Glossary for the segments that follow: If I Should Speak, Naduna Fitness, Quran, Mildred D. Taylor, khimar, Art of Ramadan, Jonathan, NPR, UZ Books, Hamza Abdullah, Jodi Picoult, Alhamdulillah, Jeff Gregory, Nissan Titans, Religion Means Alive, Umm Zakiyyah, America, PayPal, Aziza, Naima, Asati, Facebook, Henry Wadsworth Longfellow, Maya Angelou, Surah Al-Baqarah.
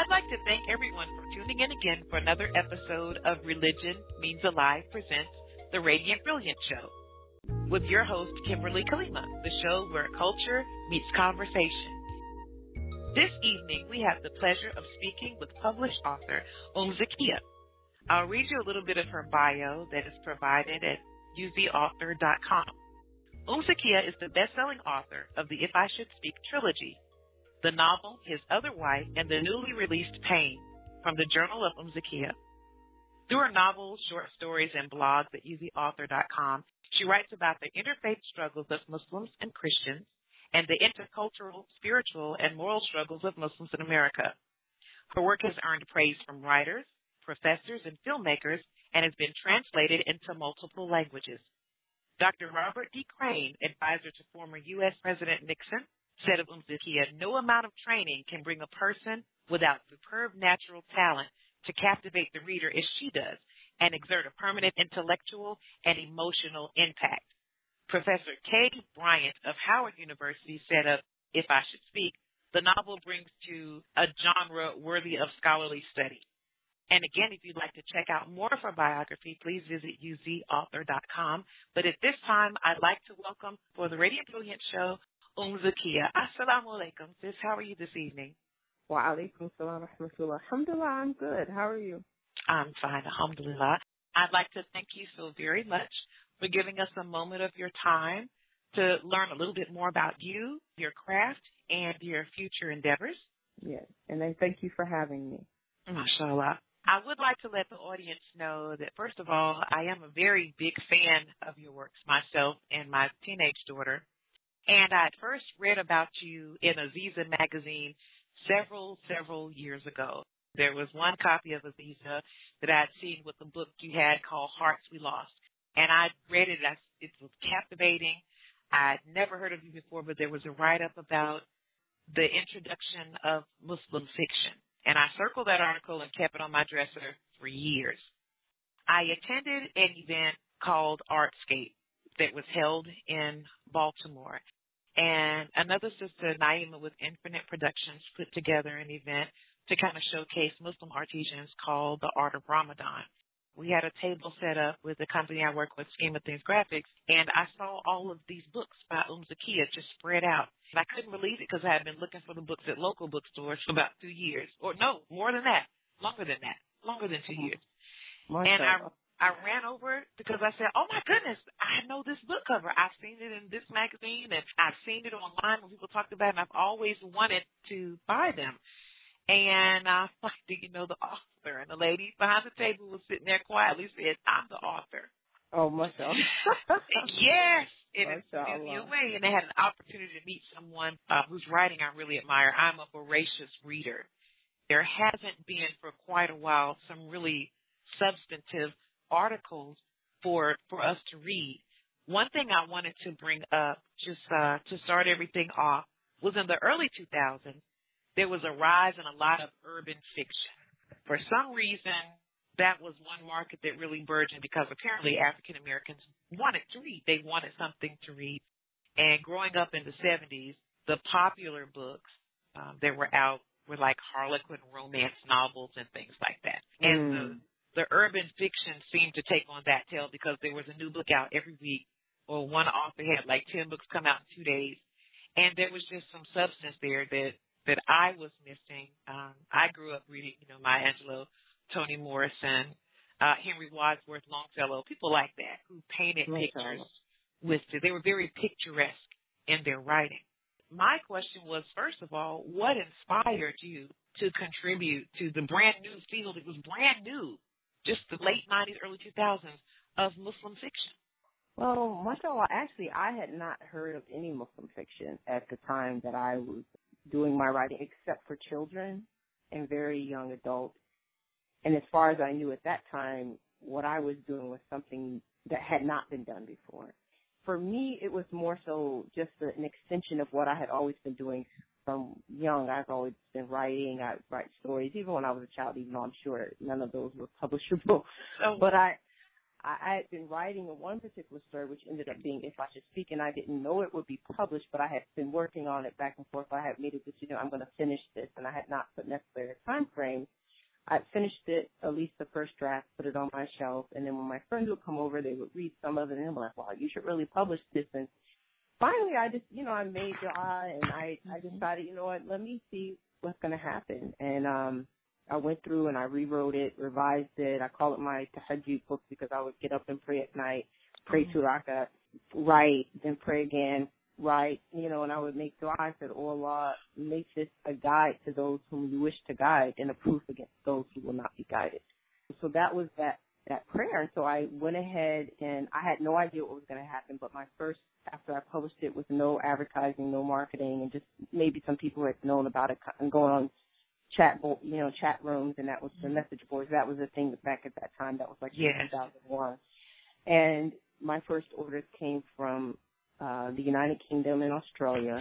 I'd like to thank everyone for tuning in again for another episode of Religion Means Alive presents The Radiant Brilliance Show with your host, Kimberly Kalima, the show where culture meets conversation. This evening, we have the pleasure of speaking with published author Umm Zakiyyah. I'll read you a little bit of her bio that is provided at uzauthor.com. Umm Zakiyyah is the best-selling author of the If I Should Speak trilogy, the novel His Other Wife, and the newly released Pain, from the Journal of Umm Zakiyyah. Through her novels, short stories, and blogs at uzauthor.com, she writes about the interfaith struggles of Muslims and Christians, and the intercultural, spiritual, and moral struggles of Muslims in America. Her work has earned praise from writers, professors, and filmmakers, and has been translated into multiple languages. Dr. Robert D. Crane, advisor to former U.S. President Nixon, said of Umm Zakiyyah, "No amount of training can bring a person without superb natural talent to captivate the reader as she does and exert a permanent intellectual and emotional impact." Professor Kay Bryant of Howard University said of If I Should Speak, the novel brings to a genre worthy of scholarly study. And again, if you'd like to check out more of her biography, please visit uzauthor.com. But at this time, I'd like to welcome for the Radiant Brilliant Show, Umm Zakiyyah. Assalamu alaikum, sis. How are you this evening? Wa alaikum salam wa rahmatullah. Alhamdulillah, I'm good. How are you? I'm fine, alhamdulillah. I'd like to thank you so very much for giving us a moment of your time to learn a little bit more about you, your craft, and your future endeavors. Yes, and I thank you for having me. MashaAllah. I would like to let the audience know that, first of all, I am a very big fan of your works myself and my teenage daughter. And I first read about you in Aziza magazine several years ago. There was one copy of Aziza that I had seen with a book you had called Hearts We Lost. And I read it. It was captivating. I'd never heard of you before, but there was a write-up about the introduction of Muslim fiction. And I circled that article and kept it on my dresser for years. I attended an event called Artscape that was held in Baltimore. And another sister, Naima, with Infinite Productions, put together an event to kind of showcase Muslim artisans called the Art of Ramadan. We had a table set up with the company I work with, Scheme of Things Graphics, and I saw all of these books by Umm Zakiyyah just spread out. And I couldn't believe it because I had been looking for the books at local bookstores for about 2 years, or no, more than that, longer than 2 years. And I ran over because I said, oh, my goodness, I know this book cover. I've seen it in this magazine, and I've seen it online when people talked about it, and I've always wanted to buy them. And I finally, the author. And the lady behind the table was sitting there quietly said, I'm the author. Oh, mashallah. Yes. It blew me away. And I had an opportunity to meet someone whose writing I really admire. I'm a voracious reader. There hasn't been for quite a while some really substantive articles for us to read. One thing I wanted to bring up just to start everything off was in the early 2000s. There was a rise in a lot of urban fiction. For some reason, that was one market that really burgeoned because apparently African Americans wanted to read. They wanted something to read. And growing up in the 70s, the popular books that were out were like Harlequin romance novels and things like that. And the urban fiction seemed to take on that tale because there was a new book out every week, or one author had like 10 books come out in 2 days. And there was just some substance there that I was missing. I grew up reading, Maya Angelou, Toni Morrison, Henry Wadsworth Longfellow, people like that who painted pictures with it. They were very picturesque in their writing. My question was, first of all, what inspired you to contribute to the brand new field? It was brand new, just the late 90s, early 2000s of Muslim fiction. Well, mashallah, actually, I had not heard of any Muslim fiction at the time that I was doing my writing, except for children and very young adults. And as far as I knew at that time, what I was doing was something that had not been done before. For me, it was more so just an extension of what I had always been doing from young. I've always been writing. I write stories, even when I was a child, even though I'm sure none of those were publishable. But I I had been writing a one particular story, which ended up being If I Should Speak, and I didn't know it would be published, but I had been working on it back and forth. I had made a decision, I'm going to finish this, and I had not put necessarily a time frame. I finished it, at least the first draft, put it on my shelf, and then when my friends would come over, they would read some of it, and I'm like, wow, you should really publish this. And finally, I just, you know, I made dua, and I decided, you know what, let me see what's going to happen. And I went through and I rewrote it, revised it. I call it my tahajjud book because I would get up and pray at night, pray two rak'ah, write, then pray again, write, you know, and I would make dua. I said, oh Allah, make this a guide to those whom you wish to guide and a proof against those who will not be guided. So that was that prayer. And so I went ahead and I had no idea what was going to happen, but my first, after I published it with no advertising, no marketing, and just maybe some people had known about it and going on chat rooms, and that was the message boards. That was the thing back at that time. That was like 2001. And my first orders came from the United Kingdom and Australia.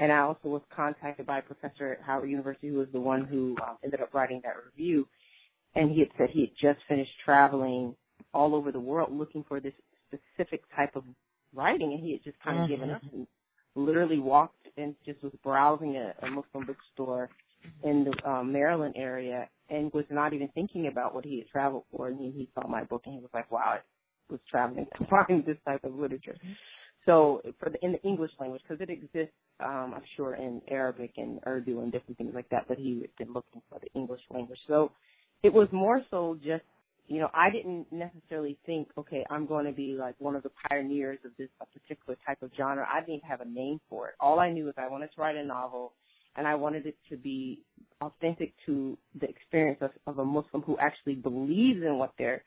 And I also was contacted by a professor at Howard University who was the one who ended up writing that review. And he had said he had just finished traveling all over the world looking for this specific type of writing, and he had just kind of given up and literally walked and just was browsing a Muslim bookstore in the Maryland area and was not even thinking about what he had traveled for. And he saw my book and he was like, wow, I was traveling to find this type of literature. So in the English language, because it exists, I'm sure, in Arabic and Urdu and different things like that, but he had been looking for the English language. So it was more so just, you know, I didn't necessarily think, okay, I'm going to be like one of the pioneers of this particular type of genre. I didn't have a name for it. All I knew was I wanted to write a novel, and I wanted it to be authentic to the experience of a Muslim who actually believes in what their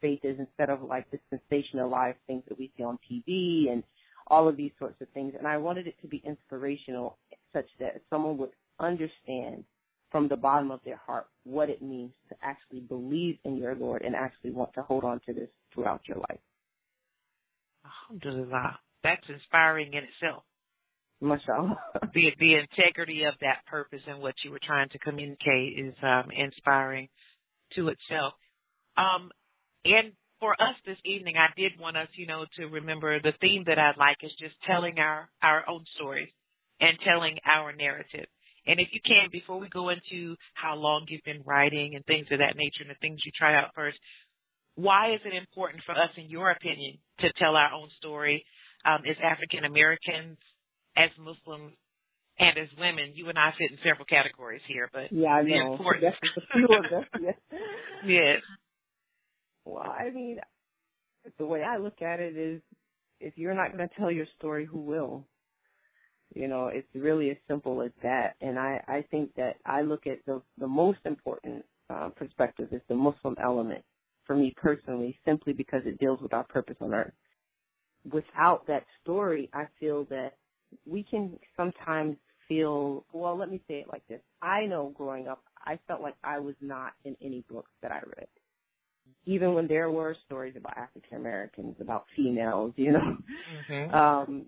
faith is, instead of like the sensationalized things that we see on TV and all of these sorts of things. And I wanted it to be inspirational, such that someone would understand from the bottom of their heart what it means to actually believe in your Lord and actually want to hold on to this throughout your life. Alhamdulillah. That's inspiring in itself. Mashallah. The integrity of that purpose and what you were trying to communicate is inspiring to itself. And for us this evening, I did want us, you know, to remember the theme that I like is just telling our own stories and telling our narrative. And if you can, before we go into how long you've been writing and things of that nature and the things you try out first, why is it important for us, in your opinion, to tell our own story as African Americans, as Muslims, and as women? You and I fit in several categories here, but I know. Important. Yes. Yes. Well, I mean, the way I look at it is, if you're not going to tell your story, who will? You know, it's really as simple as that. And I think that I look at the most important perspective is the Muslim element for me personally, simply because it deals with our purpose on earth. Without that story, I feel that we can sometimes feel, well, let me say it like this. I know growing up, I felt like I was not in any books that I read, even when there were stories about African Americans, about females, you know. Mm-hmm.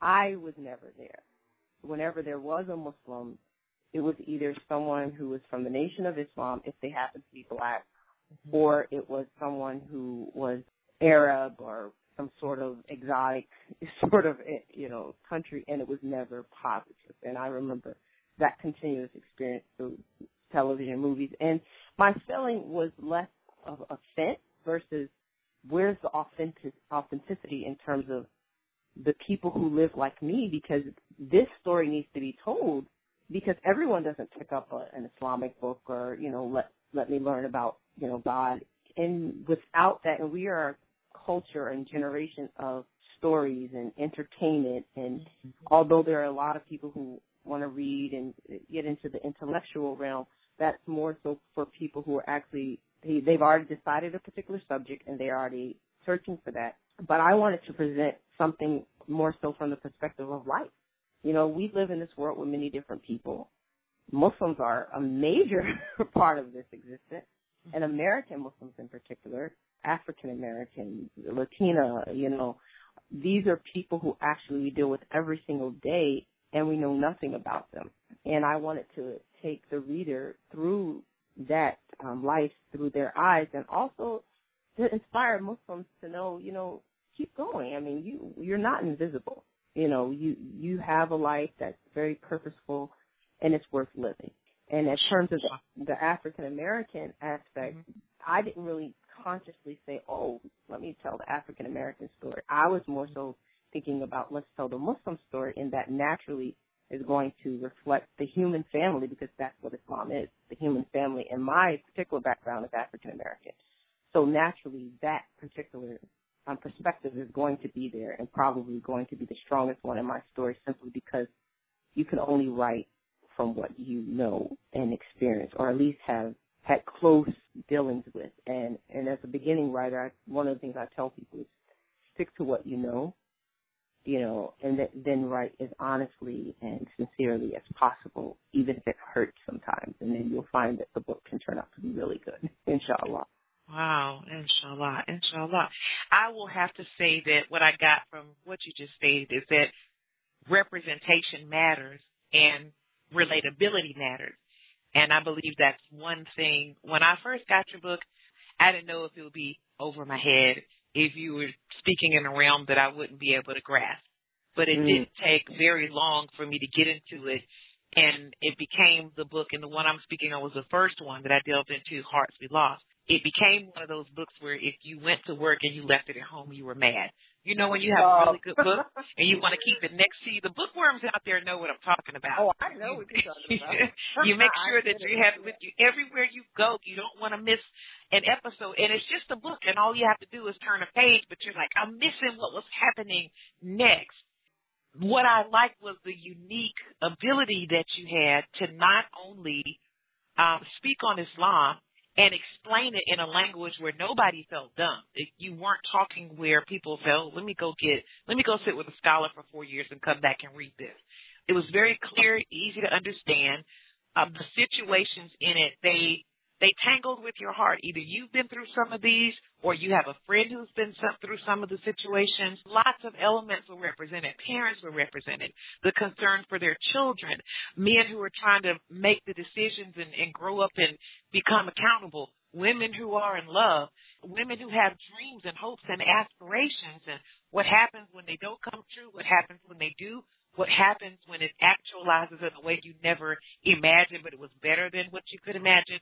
I was never there. Whenever there was a Muslim, it was either someone who was from the Nation of Islam, if they happened to be black, or it was someone who was Arab or some sort of exotic sort of, you know, country, and it was never positive. And I remember that continuous experience through television, movies, and my feeling was less of offense versus where's the authenticity in terms of the people who live like me, because this story needs to be told, because everyone doesn't pick up an Islamic book or, you know, let me learn about, you know, God. And without that, and we are a culture and generation of stories and entertainment, and although there are a lot of people who want to read and get into the intellectual realm, that's more so for people who are actually, they've already decided a particular subject and they're already searching for that. But I wanted to present something more so from the perspective of life. You know, we live in this world with many different people. Muslims are a major part of this existence, and American Muslims in particular, African American, Latina, you know, these are people who actually we deal with every single day, and we know nothing about them. And I wanted to take the reader through that life, through their eyes, and also to inspire Muslims to know, you know, keep going. I mean, you're not invisible. You know, you have a life that's very purposeful and it's worth living. And in terms of the African-American aspect, mm-hmm. I didn't really consciously say, oh, let me tell the African-American story. I was more so thinking about let's tell the Muslim story, and that naturally is going to reflect the human family, because that's what Islam is, the human family. And my particular background is African-American. So naturally that particular perspective is going to be there, and probably going to be the strongest one in my story, simply because you can only write from what you know and experience, or at least have had close dealings with. And as a beginning writer, one of the things I tell people is stick to what you know, and then write as honestly and sincerely as possible, even if it hurts sometimes. And then you'll find that the book can turn out to be really good, inshallah. Wow, inshallah, inshallah. I will have to say that what I got from what you just stated is that representation matters and relatability matters. And I believe that's one thing. When I first got your book, I didn't know if it would be over my head, if you were speaking in a realm that I wouldn't be able to grasp. But it didn't take very long for me to get into it, and it became the book. And the one I'm speaking on was the first one that I delved into, Hearts We Lost. It became one of those books where if you went to work and you left it at home, you were mad. You know, when you have a really good book and you want to keep it next to you, the bookworms out there know what I'm talking about. Oh, I know what you're talking about. You make sure that you have it with you everywhere you go. You don't want to miss an episode. And it's just a book, and all you have to do is turn a page, but you're like, I'm missing what was happening next. What I liked was the unique ability that you had to not only speak on Islam, and explain it in a language where nobody felt dumb. You weren't talking where people felt, let me go sit with a scholar for 4 years and come back and read this. It was very clear, easy to understand. The situations in it, they tangled with your heart. Either you've been through some of these, or you have a friend who's been through some of the situations. Lots of elements were represented. Parents were represented. The concern for their children. Men who are trying to make the decisions and grow up and become accountable. Women who are in love. Women who have dreams and hopes and aspirations. And what happens when they don't come true? What happens when they do? What happens when it actualizes in a way you never imagined, but it was better than what you could imagine?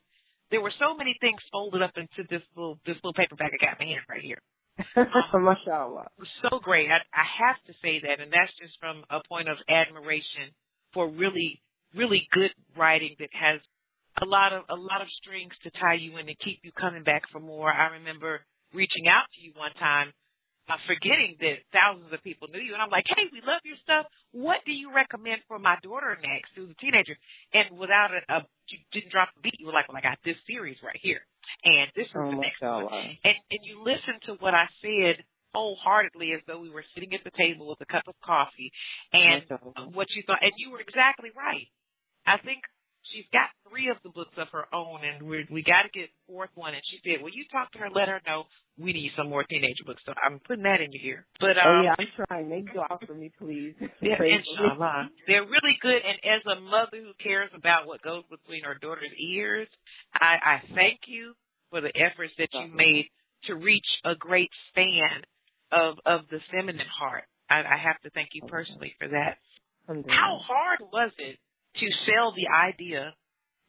There were so many things folded up into this little paperback I got in my hand right here. Mashallah. It was so great. I have to say that, and that's just from a point of admiration for really, really good writing that has a lot of strings to tie you in and keep you coming back for more. I remember reaching out to you one time, forgetting that thousands of people knew you, and I'm like, hey, we love your stuff. What do you recommend for my daughter next, who's a teenager? And without you didn't drop a beat. You were like, well, I got this series right here, and this is the next one. And you listened to what I said wholeheartedly, as though we were sitting at the table with a cup of coffee, and what you thought. And you were exactly right. I think she's got 3 of the books of her own, and we got to get the 4th one. And she said, well, you talk to her, let her know we need some more teenage books. So I'm putting that in your ear. But, yeah, I'm trying. They go out for me, please. Yeah, inshallah. They're really good. And as a mother who cares about what goes between her daughter's ears, I thank you for the efforts that you made to reach a great stand of the feminine heart. I have to thank you personally for that. How hard was it to sell the idea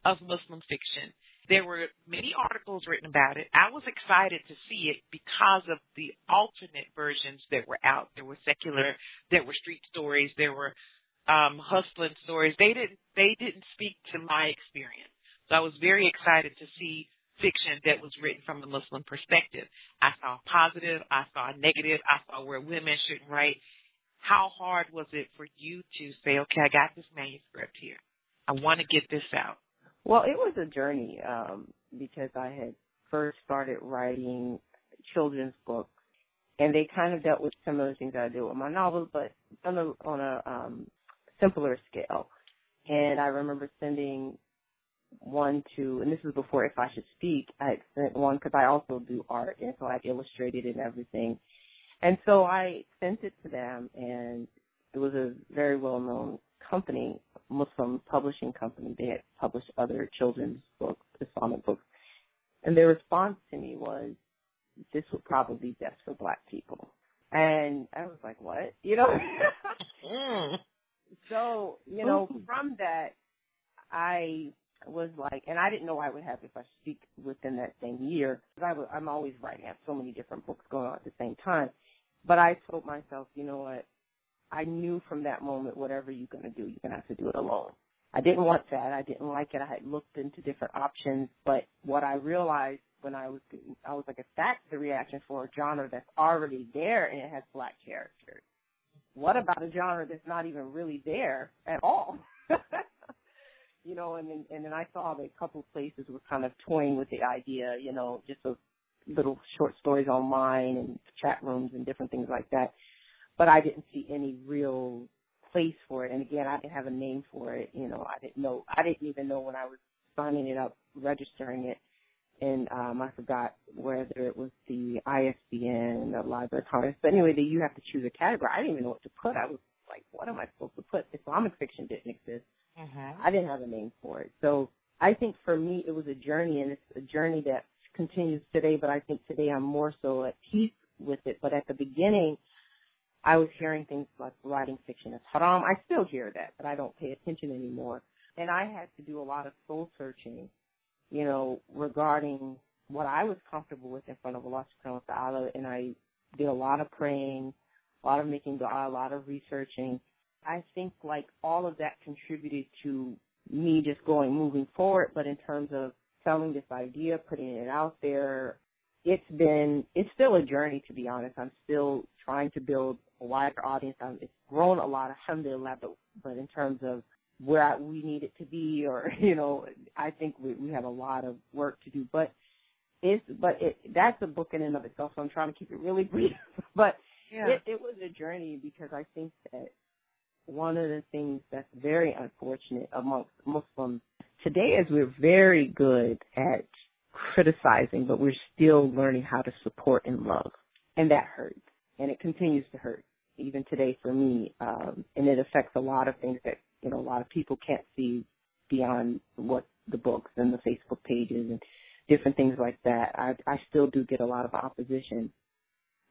of Muslim fiction? There were many articles written about it. I was excited to see it because of the alternate versions that were out. There were secular, there were street stories, there were hustling stories. They didn't speak to my experience. So I was very excited to see fiction that was written from a Muslim perspective. I saw positive, I saw negative, I saw where women shouldn't write. How hard was it for you to say, okay, I got this manuscript here, I want to get this out? Well, it was a journey because I had first started writing children's books, and they kind of dealt with some of the things I do with my novels, but on a simpler scale. And I remember sending one to, and this was before If I Should Speak, I had sent one because I also do art, and so I illustrated and everything. And so I sent it to them, and it was a very well-known company, Muslim publishing company. They had published other children's books, Islamic books. And their response to me was, this would probably be best for Black people. And I was like, what? You know? So, you know, from that, I was like, and I didn't know I would have If I Should Speak within that same year. I'm always writing. I have so many different books going on at the same time. But I told myself, you know what? I knew from that moment, whatever you're going to do, you're going to have to do it alone. I didn't want that. I didn't like it. I had looked into different options. But what I realized when I was like, if that's the reaction for a genre that's already there and it has Black characters, what about a genre that's not even really there at all? You know, and then I saw that a couple of places were kind of toying with the idea, you know, just those little short stories online and chat rooms and different things like that. But I didn't see any real place for it. And again, I didn't have a name for it. You know, I didn't even know when I was signing it up, registering it. And I forgot whether it was the ISBN, the Library of Congress. But anyway, you have to choose a category. I didn't even know what to put. I was like, what am I supposed to put? Islamic fiction didn't exist. Uh-huh. I didn't have a name for it. So I think for me, it was a journey, and it's a journey that continues today. But I think today I'm more so at peace with it. But at the beginning, I was hearing things like writing fiction is haram. I still hear that, but I don't pay attention anymore. And I had to do a lot of soul searching, you know, regarding what I was comfortable with in front of Allah subhanahu wa ta'ala. And I did a lot of praying, a lot of making dua, a lot of researching. I think like all of that contributed to me just moving forward. But in terms of selling this idea, putting it out there, it's still a journey, to be honest. I'm still trying to build a wider audience. It's grown a lot, alhamdulillah, but in terms of where we need it to be, or, you know, I think we have a lot of work to do, but that's a book in and of itself. So I'm trying to keep it really brief, but yeah. It was a journey, because I think that one of the things that's very unfortunate amongst Muslims today is we're very good at criticizing, but we're still learning how to support and love. And that hurts. And it continues to hurt, even today for me. And it affects a lot of things that, you know, a lot of people can't see beyond what the books and the Facebook pages and different things like that. I still do get a lot of opposition.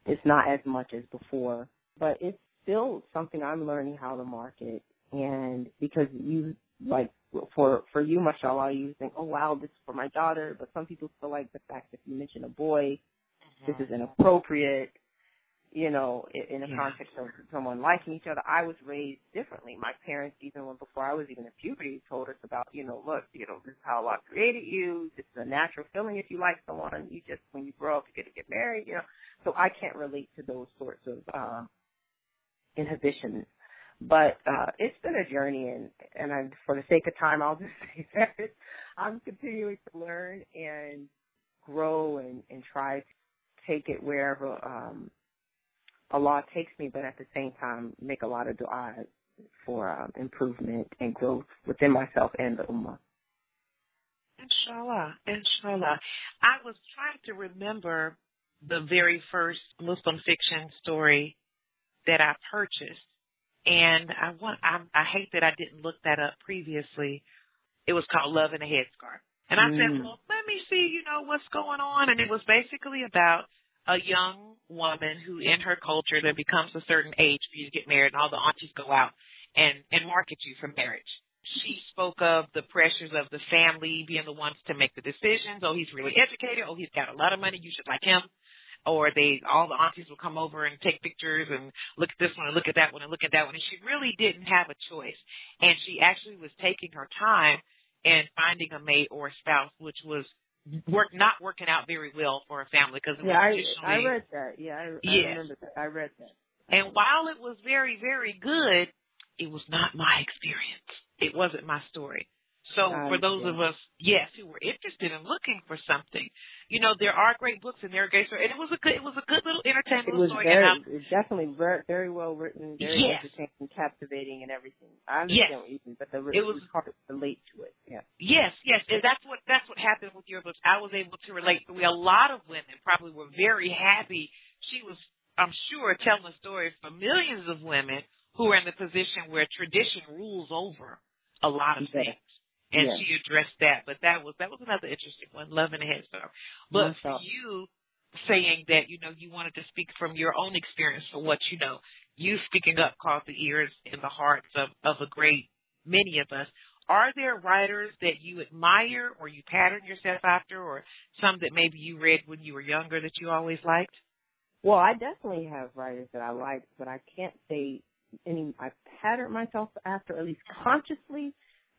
It's not as much as before, but it's still something I'm learning how to market. And because you, like, for you, mashallah, you think, oh, wow, this is for my daughter. But some people feel like the fact that you mention a boy, this is inappropriate, you know, in the context of someone liking each other. I was raised differently. My parents, even before I was even in puberty, told us about, you know, look, you know, this is how Allah created you. This is a natural feeling if you like someone. You just, when you grow up, you're going to get married, you know. So I can't relate to those sorts of inhibitions. But it's been a journey, and I, for the sake of time, I'll just say that I'm continuing to learn and grow and try to take it wherever Allah takes me, but at the same time make a lot of dua for improvement and growth within myself and the ummah. Inshallah. I was trying to remember the very first Muslim fiction story that I purchased. And I hate that I didn't look that up previously. It was called Love in a Headscarf. And I said, well, let me see, you know, what's going on. And it was basically about a young woman who in her culture that becomes a certain age for you to get married, and all the aunties go out and market you for marriage. She spoke of the pressures of the family being the ones to make the decisions. Oh, he's really educated. Oh, he's got a lot of money. You should like him. Or all the aunties will come over and take pictures and look at this one and look at that one and look at that one. And she really didn't have a choice. And she actually was taking her time and finding a mate or a spouse, which was not working out very well for a family. Cause it was I read that. Yeah, I remember that. I read that. And while it was very, very good, it was not my experience. It wasn't my story. So for those of us, who were interested in looking for something, you know, there are great books and there are great stories. And it was a good little entertainment story. It was definitely very well written, very entertaining, captivating, and everything. I understand what you mean, but it was hard to relate to it. Yeah. Yes, and that's what happened with your books. I was able to relate. A lot of women probably were very happy. She was, I'm sure, telling a story for millions of women who are in the position where tradition rules over a lot of things. And she addressed that, but that was another interesting one, Love in a Headscarf. But for you, saying that, you know, you wanted to speak from your own experience for what you know. You speaking up caught the ears and the hearts of a great many of us. Are there writers that you admire or you pattern yourself after, or some that maybe you read when you were younger that you always liked? Well, I definitely have writers that I like, but I can't say any I patterned myself after, at least consciously,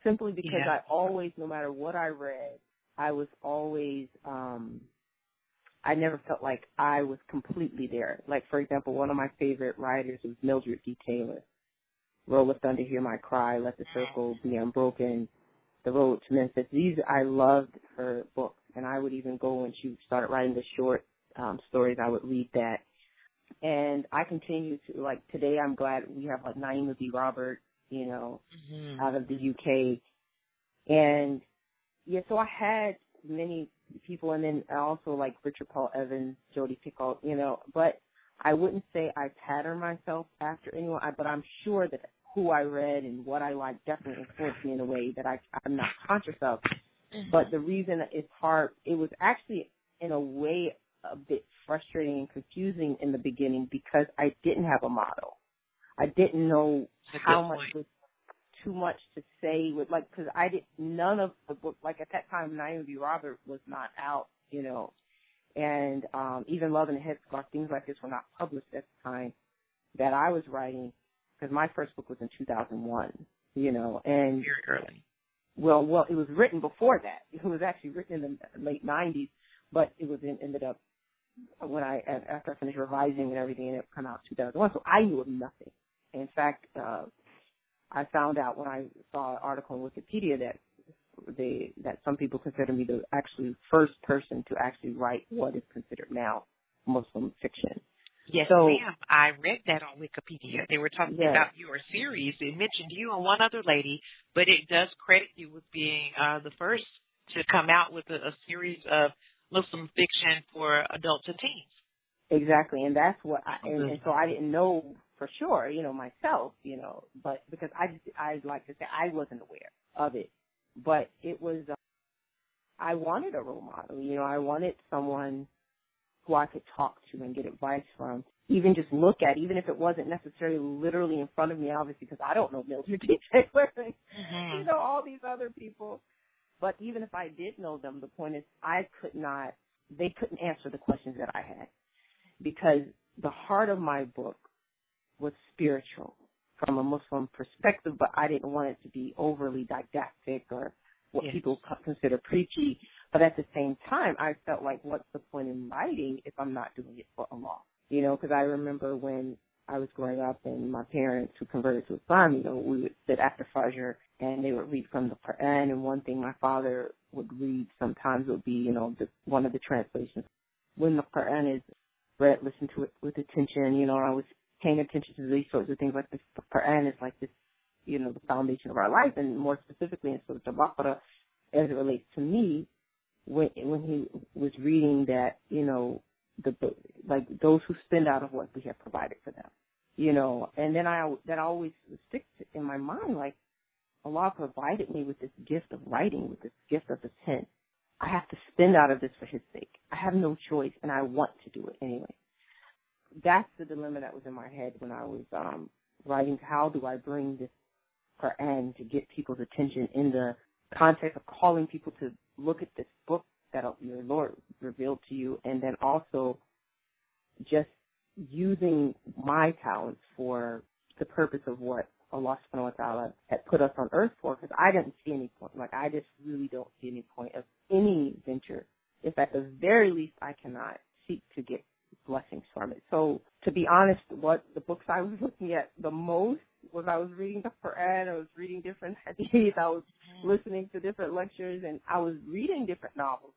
simply because I always, no matter what I read, I was always I never felt like I was completely there. Like, for example, one of my favorite writers was Mildred D. Taylor. Roll of Thunder, Hear My Cry, Let the Circle Be Unbroken, The Road to Memphis. These, I loved her books, and I would even go when she started writing the short stories, I would read that. And I continue to, like, today I'm glad we have, like, Naima B. Robert, you know, out of the UK. And, yeah, so I had many people, and then also, like, Richard Paul Evans, Jodi Picoult, you know, but I wouldn't say I pattern myself after anyone, but I'm sure that who I read and what I like definitely influenced me in a way that I'm not conscious of. But the reason it's hard, it was actually in a way a bit frustrating and confusing in the beginning because I didn't have a model. I didn't know how much was too much to say. Because I didn't, none of the book, like at that time, Naima B. Robert was not out, you know. And even Love and the Headscarf, things like this were not published at the time that I was writing, because my first book was in 2001, you know. And very early. Well, it was written before that. It was actually written in the late 90s, but it was ended up when after I finished revising and everything, and it came out in 2001. So I knew of nothing. In fact, I found out when I saw an article on Wikipedia that some people consider me the actually first person to actually write what is considered now Muslim fiction. Yes, so, ma'am. I read that on Wikipedia. They were talking about your series. It mentioned you and one other lady, but it does credit you with being the first to come out with a series of Muslim fiction for adults and teens. Exactly, and that's what and so I didn't know for sure, you know, myself, you know, but because I like to say I wasn't aware of it. But it was, I wanted a role model. You know, I wanted someone who I could talk to and get advice from, even just look at, even if it wasn't necessarily literally in front of me, obviously, because I don't know Mildred D. Taylor, you know, all these other people. But even if I did know them, the point is they couldn't answer the questions that I had, because the heart of my book was spiritual from a Muslim perspective, but I didn't want it to be overly didactic or what people consider preachy. But at the same time, I felt like, what's the point in writing if I'm not doing it for Allah? You know, because I remember when I was growing up and my parents who converted to Islam, you know, we would sit after Fajr and they would read from the Quran. And one thing my father would read sometimes would be, you know, one of the translations. When the Quran is read, listen to it with attention. You know, I was paying attention to these sorts of things like this. The Quran is like this, you know, the foundation of our life, and more specifically in Surah Al-Baqarah, as it relates to me, when he was reading that, you know, like those who spend out of what we have provided for them, you know, and then that always sticks in my mind, like Allah provided me with this gift of writing, with this gift of the pen. I have to spend out of this for His sake. I have no choice, and I want to do it anyway. That's the dilemma that was in my head when I was writing. How do I bring this Quran to get people's attention in the context of calling people to look at this book that your Lord revealed to you, and then also just using my talents for the purpose of what Allah subhanahu wa ta'ala had put us on earth for, because I didn't see any point. Like, I just really don't see any point of any venture, if at the very least I cannot seek to get blessings from it. So, to be honest, what the books I was looking at the most was I was reading the Quran, I was reading different hadith, I was listening to different lectures, and I was reading different novels.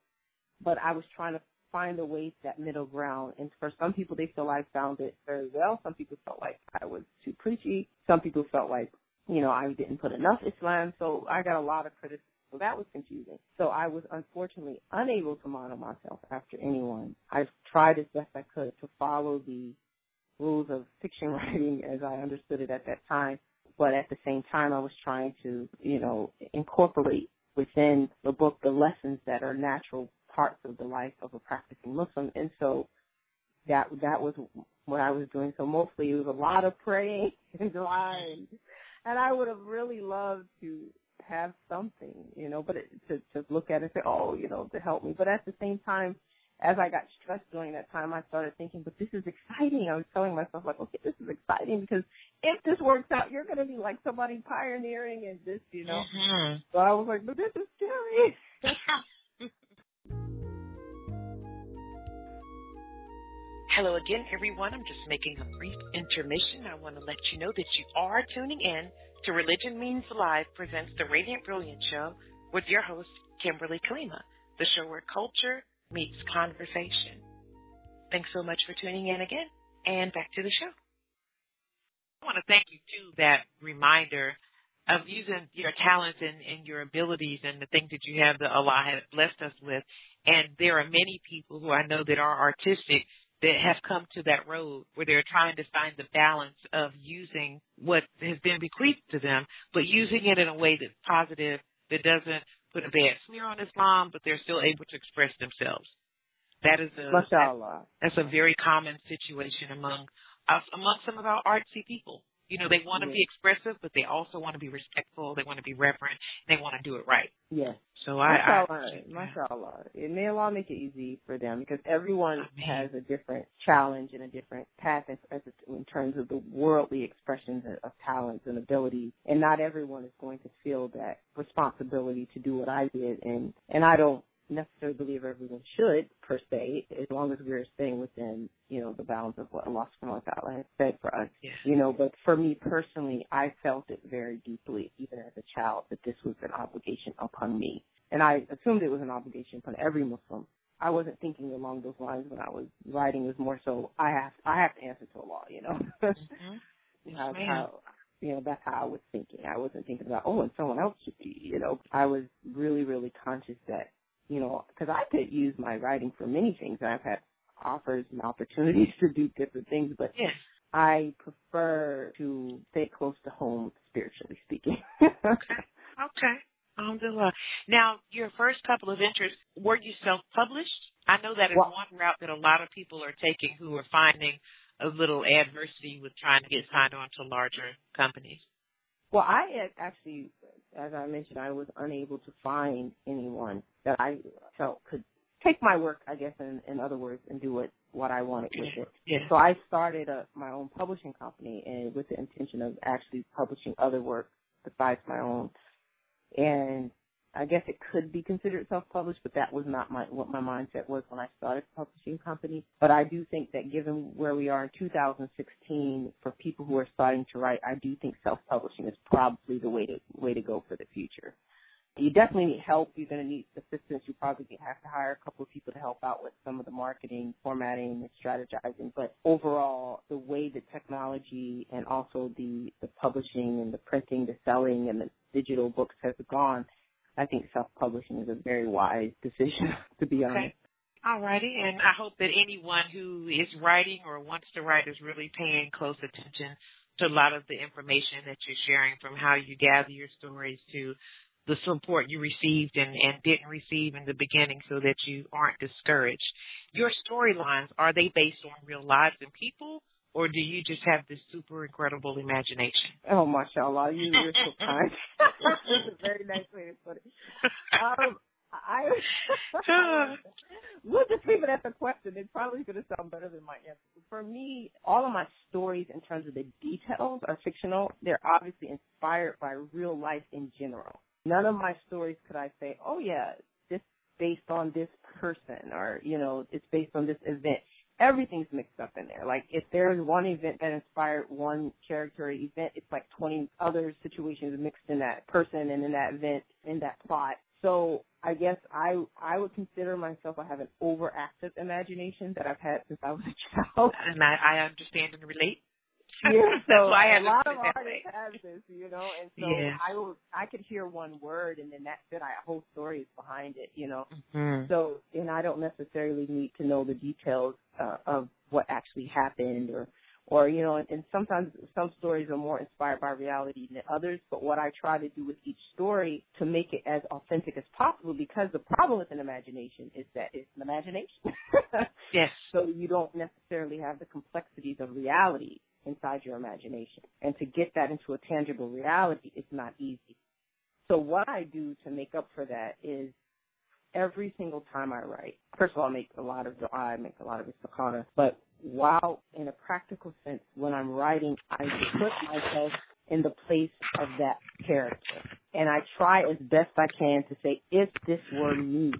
But I was trying to find a way to that middle ground. And for some people, they feel I found it very well. Some people felt like I was too preachy. Some people felt like, you know, I didn't put enough Islam. So I got a lot of criticism. So that was confusing. So I was unfortunately unable to model myself after anyone. I've tried as best I could to follow the rules of fiction writing as I understood it at that time. But at the same time, I was trying to, you know, incorporate within the book the lessons that are natural parts of the life of a practicing Muslim. And so that was what I was doing. So mostly it was a lot of praying and drawing. And I would have really loved to have something, but to look at it and say, to help me. But at the same time, as I got stressed during that time, I started thinking, but this is exciting. I was telling myself, this is exciting because if this works out, you're going to be like somebody pioneering and this, Mm-hmm. So I was like, but this is scary. Hello again, everyone. I'm just making a brief intermission. I want to let you know that you are tuning in to Religion Means Alive presents The Radiant Brilliance Show with your host, Kimberly Kalima, the show where culture meets conversation. Thanks so much for tuning in again, and back to the show. I want to thank you, too, that reminder of using your talents and your abilities and the things that you have that Allah has blessed us with. And there are many people who I know that are artistic that have come to that road where they're trying to find the balance of using what has been bequeathed to them, but using it in a way that's positive, that doesn't put a bad smear on Islam, but they're still able to express themselves. That is that's a very common situation among some of our artsy people. They want to be expressive, but they also want to be respectful. They want to be reverent. They want to do it right. Yes. So Mashallah. And may Allah make it easy for them, because everyone has a different challenge and a different path in terms of the worldly expressions of talents and abilities. And not everyone is going to feel that responsibility to do what I did. And I don't necessarily believe everyone should, per se, as long as we're staying within, the bounds of what Allah subhanahu wa ta'ala has said for us. Yeah. But for me personally, I felt it very deeply, even as a child, that this was an obligation upon me. And I assumed it was an obligation upon every Muslim. I wasn't thinking along those lines when I was writing. It was more so, I have to answer to Allah, Mm-hmm. That's how I was thinking. I wasn't thinking about, and someone else should be, I was really, really conscious that, because I could use my writing for many things, and I've had offers and opportunities to do different things, but yes. I prefer to stay close to home, spiritually speaking. Okay. Alhamdulillah. Now, your first couple of interests, were you self-published? I know that is one route that a lot of people are taking who are finding a little adversity with trying to get signed on to larger companies. Well, I actually, as I mentioned, I was unable to find anyone that I felt could take my work, I guess, in other words, and do what I wanted with it. Yeah. So I started my own publishing company, and with the intention of actually publishing other work besides my own. And I guess it could be considered self-published, but that was not what my mindset was when I started the publishing company. But I do think that given where we are in 2016, for people who are starting to write, I do think self-publishing is probably the way to go for the future. You definitely need help. You're going to need assistance. You probably have to hire a couple of people to help out with some of the marketing, formatting, and strategizing. But overall, the way that technology and also the publishing and the printing, the selling, and the digital books has gone, I think self-publishing is a very wise decision, to be honest. All righty, and I hope that anyone who is writing or wants to write is really paying close attention to a lot of the information that you're sharing, from how you gather your stories to the support you received and didn't receive in the beginning, so that you aren't discouraged. Your storylines, are they based on real lives and people, or do you just have this super incredible imagination? Oh, mashallah, you're so kind. That's a very nice way to put it. We'll just leave it at the question. It's probably going to sound better than my answer. For me, all of my stories in terms of the details are fictional. They're obviously inspired by real life in general. None of my stories could I say, this based on this person, or, it's based on this event. Everything's mixed up in there. Like, if there's one event that inspired one character event, it's like 20 other situations mixed in that person and in that event, in that plot. So I guess I would consider myself, I have an overactive imagination that I've had since I was a child. And I understand and relate. Yeah, so a lot of artists have this, and so I could hear one word, and then that's it. A whole story is behind it, Mm-hmm. So, and I don't necessarily need to know the details of what actually happened or or, you know, and sometimes some stories are more inspired by reality than others, but what I try to do with each story to make it as authentic as possible, because the problem with an imagination is that it's an imagination. Yes. So you don't necessarily have the complexities of reality inside your imagination. And to get that into a tangible reality is not easy. So what I do to make up for that is every single time I write, first of all, I make a lot of dua, I make a lot of istikhara, but while in a practical sense, when I'm writing, I put myself in the place of that character. And I try as best I can to say, if this were me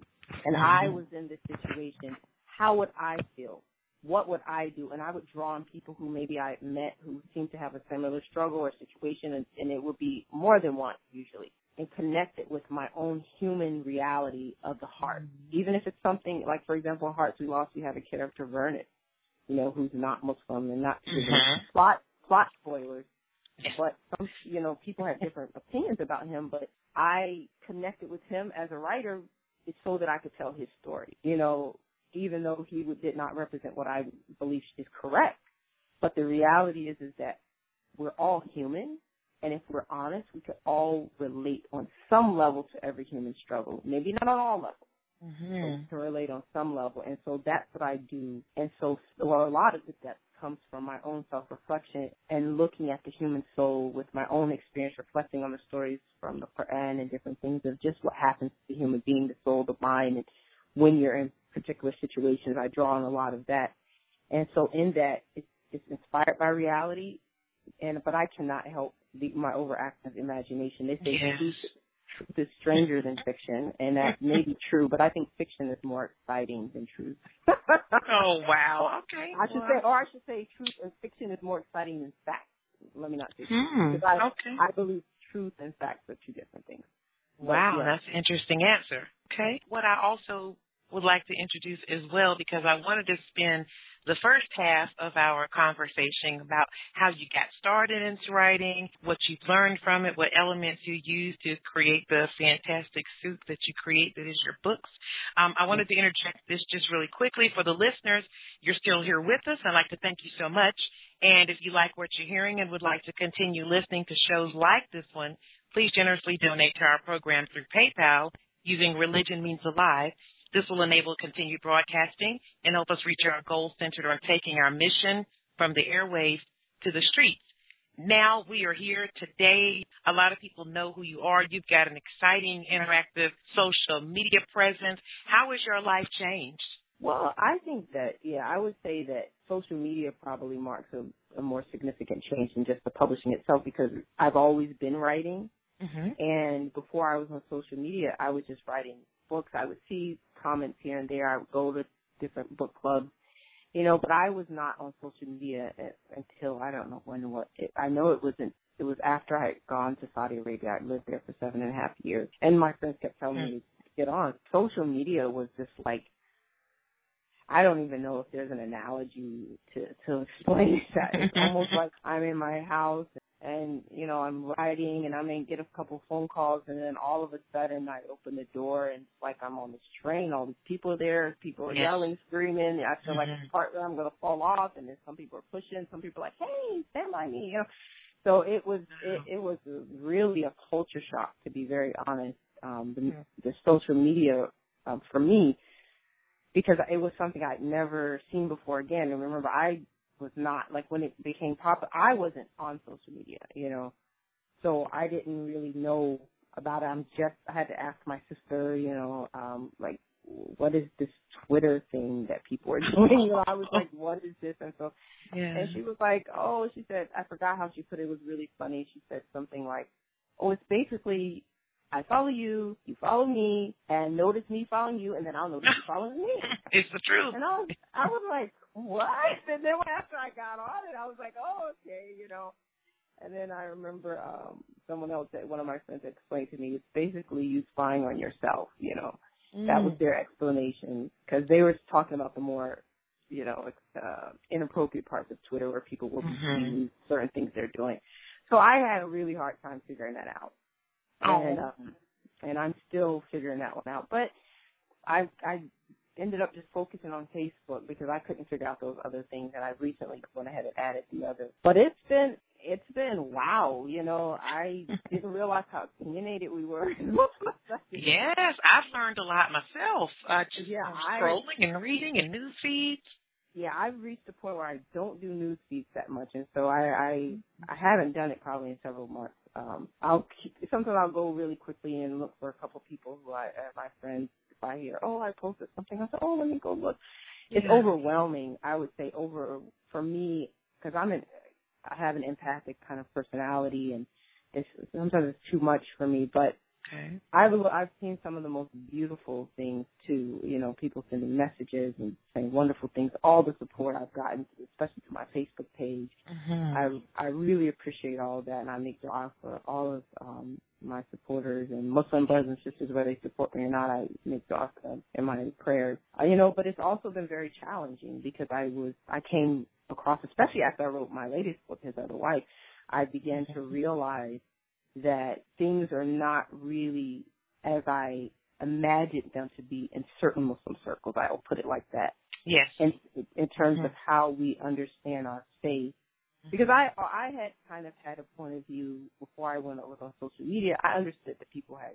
and I was in this situation, how would I feel? What would I do? And I would draw on people who maybe I met who seemed to have a similar struggle or situation, and it would be more than one usually, and connect it with my own human reality of the heart. Even if it's something like, for example, Hearts We Lost, we have a character, Vernon, you know, who's not Muslim and not plot spoilers, but some, you know, people have different opinions about him, but I connected with him as a writer so that I could tell his story, you know, even though he did not represent what I believe is correct. But the reality is that we're all human, and if we're honest, we could all relate on some level to every human struggle. Maybe not on all levels, but we can relate on some level. And so that's what I do. And so, well, a lot of the depth comes from my own self-reflection and looking at the human soul with my own experience, reflecting on the stories from the Quran and different things of just what happens to the human being, the soul, the mind, and when you're in particular situations. I draw on a lot of that. And so in that, it's inspired by reality, but I cannot help my overactive imagination. They say truth is stranger than fiction, and that may be true, but I think fiction is more exciting than truth. Oh, wow. Okay. I should say truth and fiction is more exciting than facts. Let me not say truth. I believe truth and facts are two different things. Wow, but, that's an interesting answer. Okay. What I also would like to introduce as well, because I wanted to spend the first half of our conversation about how you got started into writing, what you've learned from it, what elements you used to create the fantastic soup that you create that is your books. I wanted to interject this just really quickly for the listeners. You're still here with us. I'd like to thank you so much. And if you like what you're hearing and would like to continue listening to shows like this one, please generously donate to our program through PayPal using Religion Means Alive. This will enable continued broadcasting and help us reach our goals centered on taking our mission from the airwaves to the streets. Now we are here today. A lot of people know who you are. You've got an exciting, interactive social media presence. How has your life changed? Well, I think that, I would say that social media probably marks a more significant change than just the publishing itself, because I've always been writing. Mm-hmm. And before I was on social media, I was just writing books. I would see comments here and there. I would go to different book clubs, you know, but I was not on social media until I don't know when. I know it wasn't. It was after I had gone to Saudi Arabia. I lived there for 7.5 years, and my friends kept telling me to get on. Social media was just like, I don't even know if there's an analogy to explain that. It's almost like I'm in my house and, you know, I'm writing, and I may get a couple phone calls, and then all of a sudden I open the door, and it's like I'm on this train. All these people are there. People are yelling, screaming. I feel like I'm going to fall off, and then some people are pushing. Some people are like, hey, stand by me. You know? So it was really a culture shock, to be very honest, the social media for me, because it was something I'd never seen before again. And remember, I was not, like, when it became popular, I wasn't on social media, you know, so I didn't really know about it. I had to ask my sister, you know, like, what is this Twitter thing that people are doing? You know, I was like, what is this? And so, and she was like, oh, she said, I forgot how she put it. It was really funny. She said something like, oh, it's basically, I follow you, you follow me, and notice me following you, and then I'll notice you following me. It's the truth. And I was like, what? And then after I got on it, I was like, oh, okay, you know. And then I remember someone else, one of my friends explained to me, it's basically you spying on yourself, you know. That was their explanation, because they were talking about the more, you know, inappropriate parts of Twitter where people will be doing certain things they're doing. So I had a really hard time figuring that out. And I'm still figuring that one out. But I ended up just focusing on Facebook because I couldn't figure out those other things, and I recently went ahead and added the others. But it's been wow, you know. I didn't realize how opinionated we were. Yes, I've learned a lot myself. Scrolling and reading and news feeds. Yeah, I've reached the point where I don't do news feeds that much, and so I haven't done it probably in several months. I'll go really quickly and look for a couple people who my friends. If I hear, oh, I posted something, I say, oh, let me go look. Yeah. It's overwhelming, I would say, for me, because I have an empathic kind of personality, and sometimes it's too much for me, but okay. I've seen some of the most beautiful things, too, you know, people sending messages and saying wonderful things, all the support I've gotten, especially to my Facebook page. Mm-hmm. I really appreciate all of that, and I make dua for all of my supporters and Muslim brothers and sisters, whether they support me or not, I make dua for them in my prayers. But it's also been very challenging because I came across, especially after I wrote my latest book, His Other Wife, I began to realize that things are not really as I imagined them to be in certain Muslim circles. I will put it like that. Yes. In terms of how we understand our faith. Because I had kind of had a point of view before I was on social media. I understood that people had,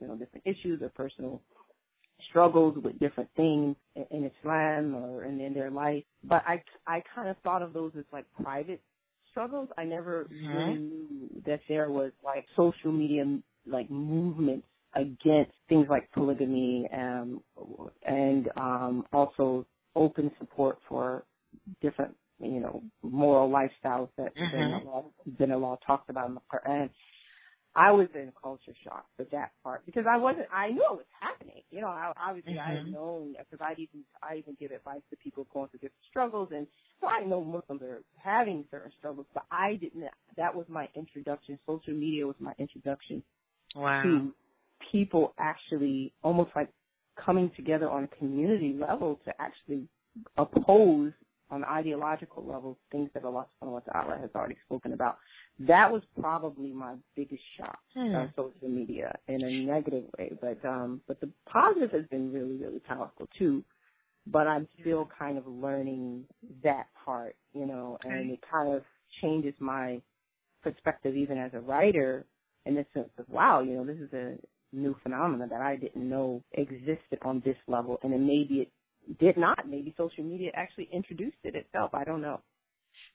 different issues or personal struggles with different things in Islam or in their life. But I kind of thought of those as like private struggles. I never really knew that there was like social media like movements against things like polygamy and also open support for different moral lifestyles that Zayma law talks about in the Quran. I was in culture shock for that part because I knew it was happening. I had known, because I even give advice to people going through different struggles, and so I know Muslims are having certain struggles, but I didn't. That was my introduction. Social media was my introduction to people actually almost like coming together on a community level to actually oppose on the ideological level things that Allah subhanahu wa ta'ala has already spoken about. That was probably my biggest shock on social media in a negative way. But the positive has been really, really powerful too. But I'm still kind of learning that part, and it kind of changes my perspective even as a writer in the sense of, wow, this is a new phenomenon that I didn't know existed on this level, and then maybe it did not. Maybe social media actually introduced it itself. I don't know.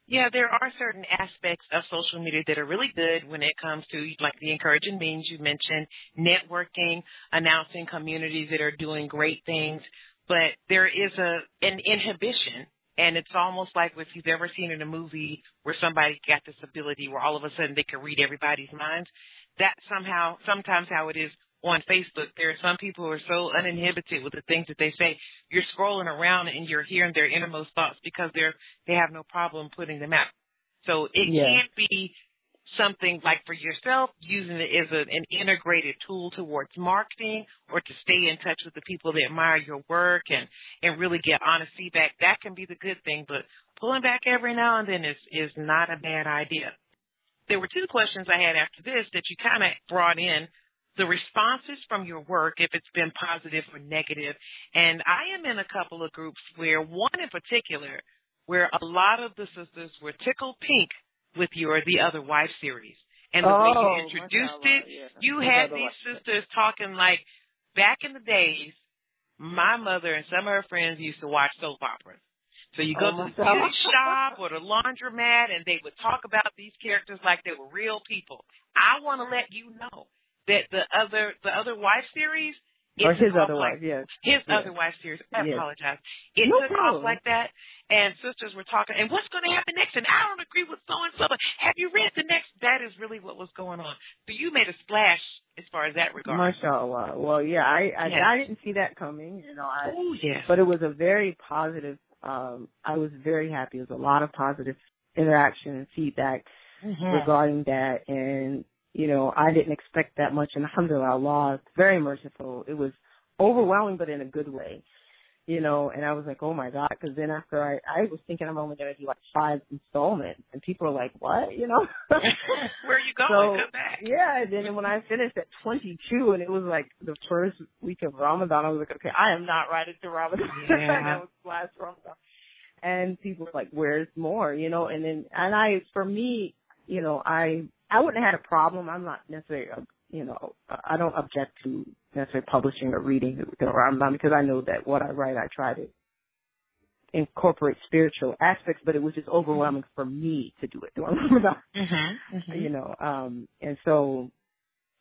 Yeah, there are certain aspects of social media that are really good when it comes to, like, the encouraging means you mentioned, networking, announcing communities that are doing great things. But there is an inhibition, and it's almost like if you've ever seen in a movie where somebody got this ability where all of a sudden they can read everybody's minds, that sometimes how it is on Facebook. There are some people who are so uninhibited with the things that they say. You're scrolling around and you're hearing their innermost thoughts because they have no problem putting them out. So it can be something like for yourself, using it as an integrated tool towards marketing or to stay in touch with the people that admire your work and really get honest feedback. That can be the good thing, but pulling back every now and then is not a bad idea. There were two questions I had after this that you kind of brought in. The responses from your work, if it's been positive or negative. And I am in a couple of groups where one in particular, where a lot of the sisters were tickled pink with your The Other Wife series. And the way you introduced it, you had these sisters talking like, back in the days, my mother and some of her friends used to watch soap operas. So you go to the beauty shop or the laundromat, and they would talk about these characters like they were real people. I want to let you know that the other wife series, or His Other Wife, Other Wife series. I apologize. It took off like that, and sisters were talking. And what's going to happen next? And I don't agree with so and so. Have you read the next? That is really what was going on. So you made a splash as far as that regard. MashaAllah. Well, yeah, I didn't see that coming. But it was a very positive. I was very happy. It was a lot of positive interaction and feedback regarding that, and I didn't expect that much, and alhamdulillah, Allah is very merciful. It was overwhelming, but in a good way. you know, and I was like, oh, my God, because then after I was thinking I'm only going to do, like, 5 installments, and people are like, what, you know? Where are you going? So, come back. Yeah, and then when I finished at 22, and it was, like, the first week of Ramadan, I was like, okay, I am not writing to Ramadan. Yeah. That was last Ramadan. And people were like, where's more, you know? And then, and I, for me, you know, I wouldn't have had a problem. I'm not necessarily, you know, I don't object to necessarily publishing or reading the Ramadan because I know that what I write, I try to incorporate spiritual aspects, but it was just overwhelming for me to do it during Ramadan, you know. And so,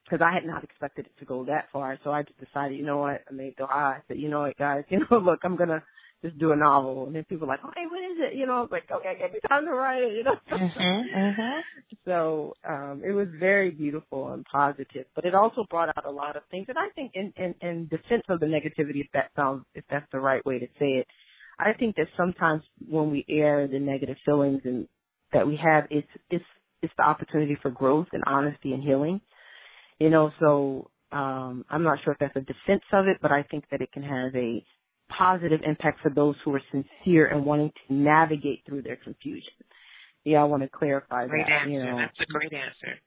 because I had not expected it to go that far, so I just decided, you know what, I made dua. I said, you know what, guys, you know, look, I'm going to just do a novel. And then people are like, oh, hey, what is it? You know, I was like, okay, give me time to write it, you know. So it was very beautiful and positive, but it also brought out a lot of things. And I think in defense of the negativity, if that sounds, if that's the right way to say it, I think that sometimes when we air the negative feelings and that we have, it's the opportunity for growth and honesty and healing, you know. So I'm not sure if that's a defense of it, but I think that it can have a positive impact for those who are sincere and wanting to navigate through their confusion. Yeah, I want to clarify that. Great answer. You know, that's a great answer.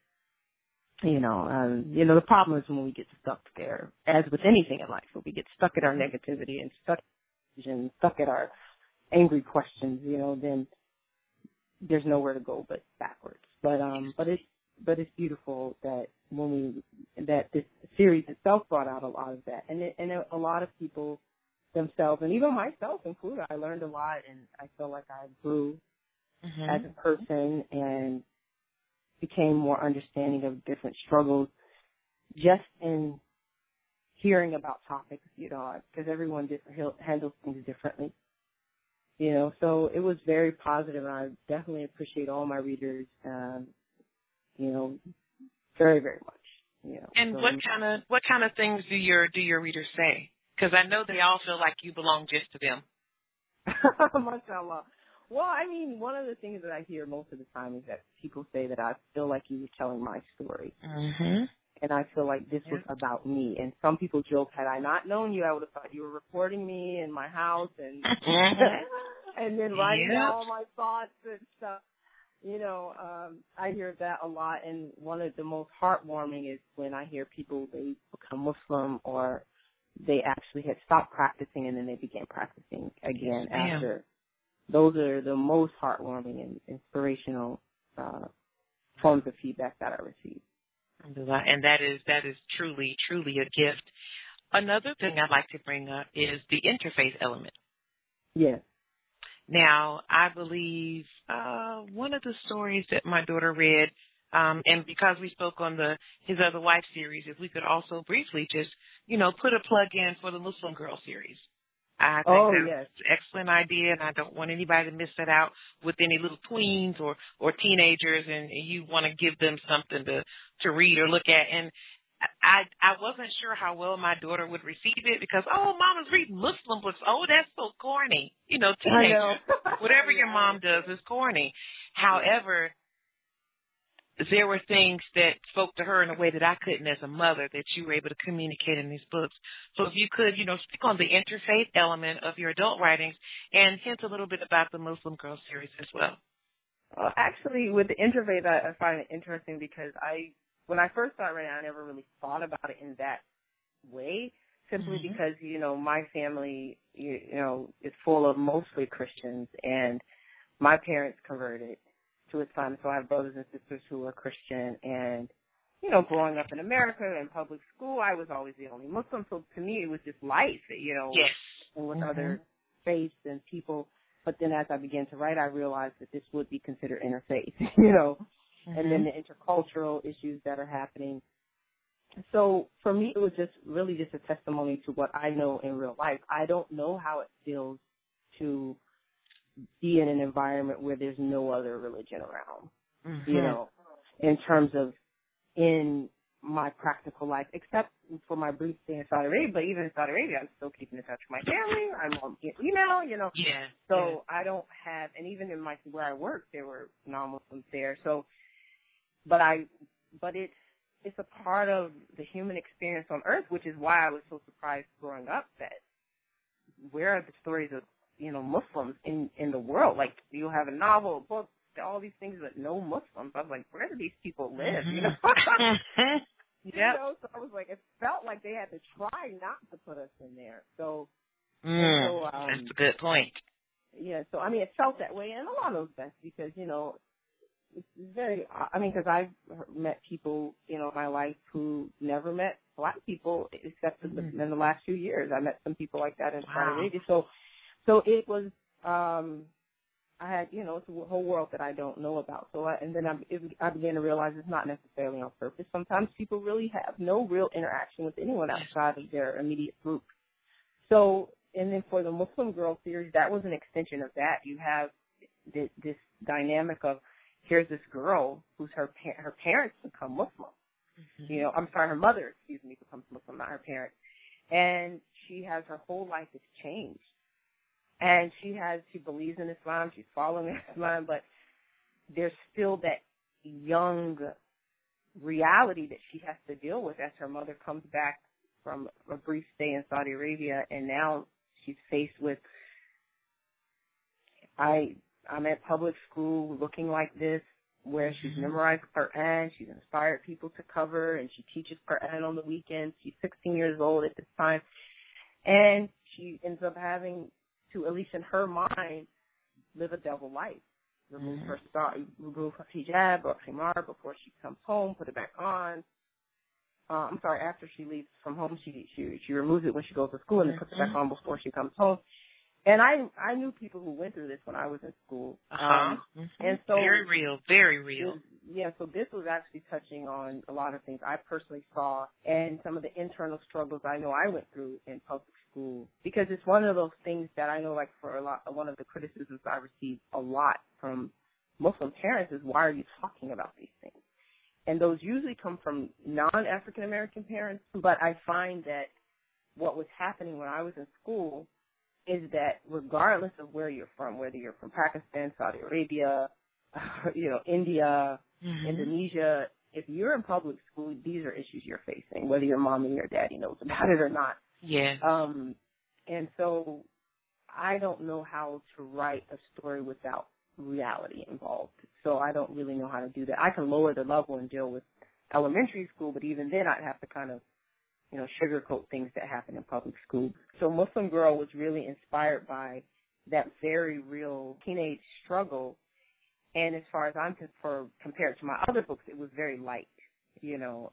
You know, the problem is when we get stuck there, as with anything in life, when we get stuck at our negativity and stuck at our angry questions, you know, then there's nowhere to go but backwards. But it's beautiful that that this series itself brought out a lot of that, and a lot of people themselves, and even myself included, I learned a lot, and I feel like I grew as a person and became more understanding of different struggles just in hearing about topics, you know, because everyone handles things differently, you know. So it was very positive, and I definitely appreciate all my readers, you know, very, very much. You know. And so, what kind of things do your readers say? Because I know they all feel like you belong just to them. MashaAllah. Well, I mean, one of the things that I hear most of the time is that people say that I feel like you were telling my story. And I feel like this was about me. And some people joke, had I not known you, I would have thought you were recording me in my house and and then writing all my thoughts and stuff. You know, I hear that a lot. And one of the most heartwarming is when I hear people, they become Muslim or they actually had stopped practicing and then they began practicing again after. Those are the most heartwarming and inspirational forms of feedback that I received. And that is truly, truly a gift. Another thing I'd like to bring up is the interfaith element. Yes. Now, I believe one of the stories that my daughter read, and because we spoke on the His Other Wife series, if we could also briefly just, you know, put a plug in for the Muslim Girl series. I think that's an excellent idea, and I don't want anybody to miss that out with any little tweens or teenagers, and you want to give them something to read or look at. And I wasn't sure how well my daughter would receive it because, oh, Mama's reading Muslim books. Oh, that's so corny. You know, teenagers, whatever your mom does is corny. However, there were things that spoke to her in a way that I couldn't as a mother that you were able to communicate in these books. So if you could, you know, speak on the interfaith element of your adult writings and hint a little bit about the Muslim Girl series as well. Well, actually, with the interfaith, I find it interesting because when I first started writing, I never really thought about it in that way, simply because, you know, my family, you know, is full of mostly Christians, and my parents converted to Islam, so I have brothers and sisters who are Christian, and, you know, growing up in America in public school, I was always the only Muslim, so to me it was just life, you know, and with other faiths and people. But then as I began to write, I realized that this would be considered interfaith, you know, and then the intercultural issues that are happening. So for me, it was just really just a testimony to what I know in real life. I don't know how it feels to be in an environment where there's no other religion around, you know, in terms of in my practical life, except for my brief stay in Saudi Arabia. But even in Saudi Arabia, I'm still keeping in touch with my family. I'm on email, you know. Yeah. So I don't have, and even in my where I work, there were non-Muslims there. So, but it's a part of the human experience on Earth, which is why I was so surprised growing up that where are the stories of, you know, Muslims in the world? Like, you have a novel, a book, all these things, but no Muslims. I was like, where do these people live? You know? So I was like, it felt like they had to try not to put us in there. So that's a good point. Yeah, so, I mean, it felt that way in a lot of sense because, you know, it's very, I mean, because I've met people, you know, in my life who never met black people except in the last few years. I met some people like that in Saudi Arabia. So it was, I had, you know, it's a whole world that I don't know about. So I began to realize it's not necessarily on purpose. Sometimes people really have no real interaction with anyone outside of their immediate group. So, and then for the Muslim Girl series, that was an extension of that. You have this dynamic of, here's this girl who's her parents become Muslim. Mm-hmm. You know, I'm sorry, her mother, becomes Muslim, not her parents. And she has her whole life has changed. And she believes in Islam, she's following Islam, but there's still that young reality that she has to deal with as her mother comes back from a brief stay in Saudi Arabia, and now she's faced with, I'm at public school looking like this, where she's memorized Quran, she's inspired people to cover, and she teaches Quran on the weekends. She's 16 years old at this time. And she ends up having to, at least in her mind, live a double life. Remove her hijab or khimar before she comes home, put it back on. After she leaves from home, she removes it when she goes to school and then puts it back on before she comes home. And I knew people who went through this when I was in school. And so very real, very real. So this was actually touching on a lot of things I personally saw and some of the internal struggles I know I went through in public school, because it's one of those things that I know, like, for one of the criticisms I received a lot from Muslim parents is, why are you talking about these things? And those usually come from non-African American parents, but I find that what was happening when I was in school is that regardless of where you're from, whether you're from Pakistan, Saudi Arabia, you know, India, Indonesia, if you're in public school, these are issues you're facing, whether your mommy or your daddy knows about it or not. Yeah. And so I don't know how to write a story without reality involved. So I don't really know how to do that. I can lower the level and deal with elementary school, but even then I'd have to kind of, you know, sugarcoat things that happen in public school. So Muslim Girl was really inspired by that very real teenage struggle. And as far as I'm concerned, compared to my other books, it was very light, you know,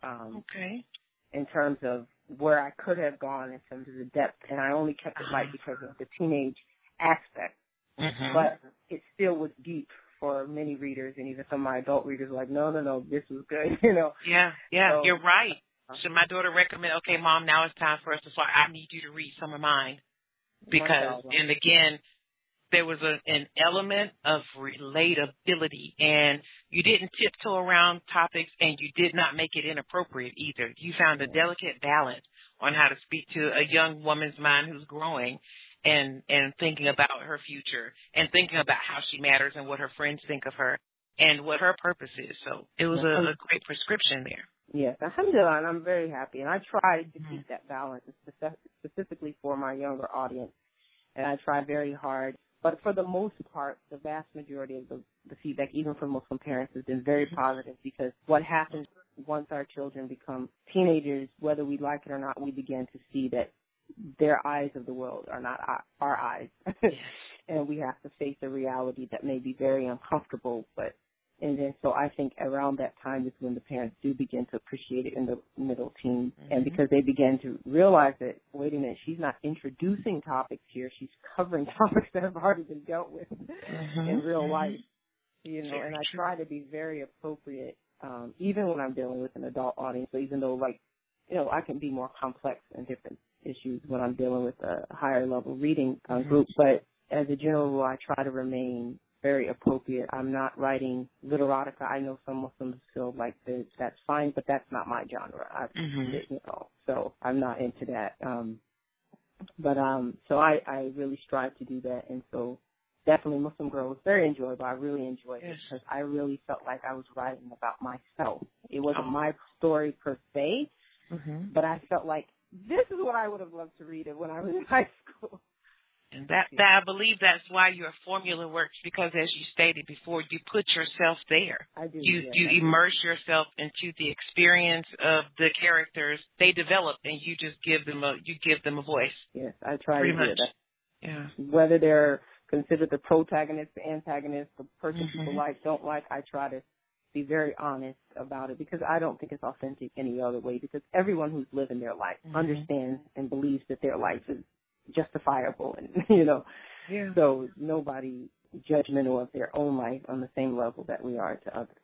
in terms of where I could have gone in terms of the depth. And I only kept it light because of the teenage aspect. Mm-hmm. But it still was deep for many readers, and even some of my adult readers were like, no, this was good, you know. Yeah, so, you're right. So my daughter recommended, okay, Mom, now it's time for us to start. I need you to read some of mine. Because, and again, there was an element of relatability, and you didn't tiptoe around topics, and you did not make it inappropriate either. You found a delicate balance on how to speak to a young woman's mind who's growing and thinking about her future and thinking about how she matters and what her friends think of her and what her purpose is. So it was a great prescription there. Yes, alhamdulillah, and I'm very happy. And I tried to keep that balance specifically for my younger audience, and I tried very hard. But for the most part, the vast majority of the feedback, even from Muslim parents, has been very positive, because what happens once our children become teenagers, whether we like it or not, we begin to see that their eyes of the world are not our eyes. And we have to face a reality that may be very uncomfortable, but... And then so I think around that time is when the parents do begin to appreciate it in the middle teens. And because they begin to realize that, wait a minute, she's not introducing topics here. She's covering topics that have already been dealt with in real life. You know, and I try to be very appropriate, even when I'm dealing with an adult audience. So even though, like, you know, I can be more complex and different issues when I'm dealing with a higher level reading group. But as a general rule, I try to remain very appropriate. I'm not writing literotica. I know some Muslims feel like that's fine, but that's not my genre. You know, so I'm not into that. So I really strive to do that. And so definitely Muslim Girl was very enjoyable. I really enjoyed it because I really felt like I was writing about myself. It wasn't my story per se, but I felt like this is what I would have loved to read it when I was in high school. And that I believe that's why your formula works, because as you stated before, you put yourself there. I do. You immerse yourself into the experience of the characters. They develop, and you just give them a voice. Yes, I try to do that. Yeah. Whether they're considered the protagonist, the antagonist, the person people like, don't like, I try to be very honest about it, because I don't think it's authentic any other way, because everyone who's living their life understands and believes that their life is justifiable and, so nobody judgmental of their own life on the same level that we are to others.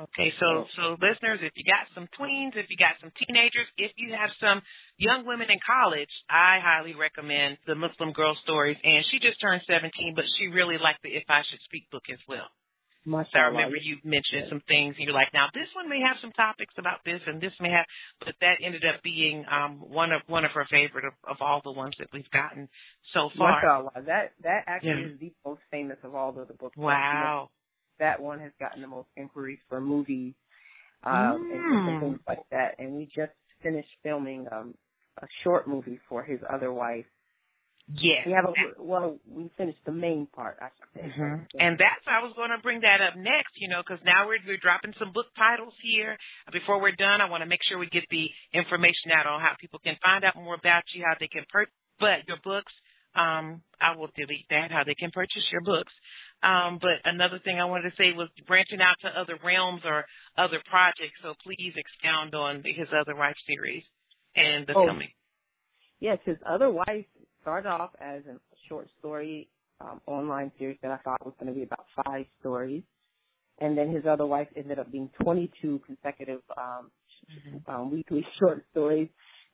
Okay, so listeners, if you got some tweens, if you got some teenagers, if you have some young women in college, I highly recommend the Muslim Girl stories. And she just turned 17, but she really liked the If I Should Speak book as well. So I remember you mentioned some things, and you're like, now this one may have some topics about this, and this may have, but that ended up being one of her favorite of all the ones that we've gotten so far. MashaAllah, that actually is the most famous of all of the books. Wow. That one has gotten the most inquiries for movies and things like that. And we just finished filming a short movie for His Other Wife. Yes. We finished the main part, I should say. Mm-hmm. And that's, I was going to bring that up next, because now we're dropping some book titles here. Before we're done, I want to make sure we get the information out on how people can find out more about you, how they can purchase your books. I will delete that, how they can purchase your books. But another thing I wanted to say was branching out to other realms or other projects. So please expound on His Other Wife series and the filming. Yes, His Other Wife started off as a short story online series that I thought was going to be about 5 stories. And then His Other Wife ended up being 22 consecutive weekly short stories.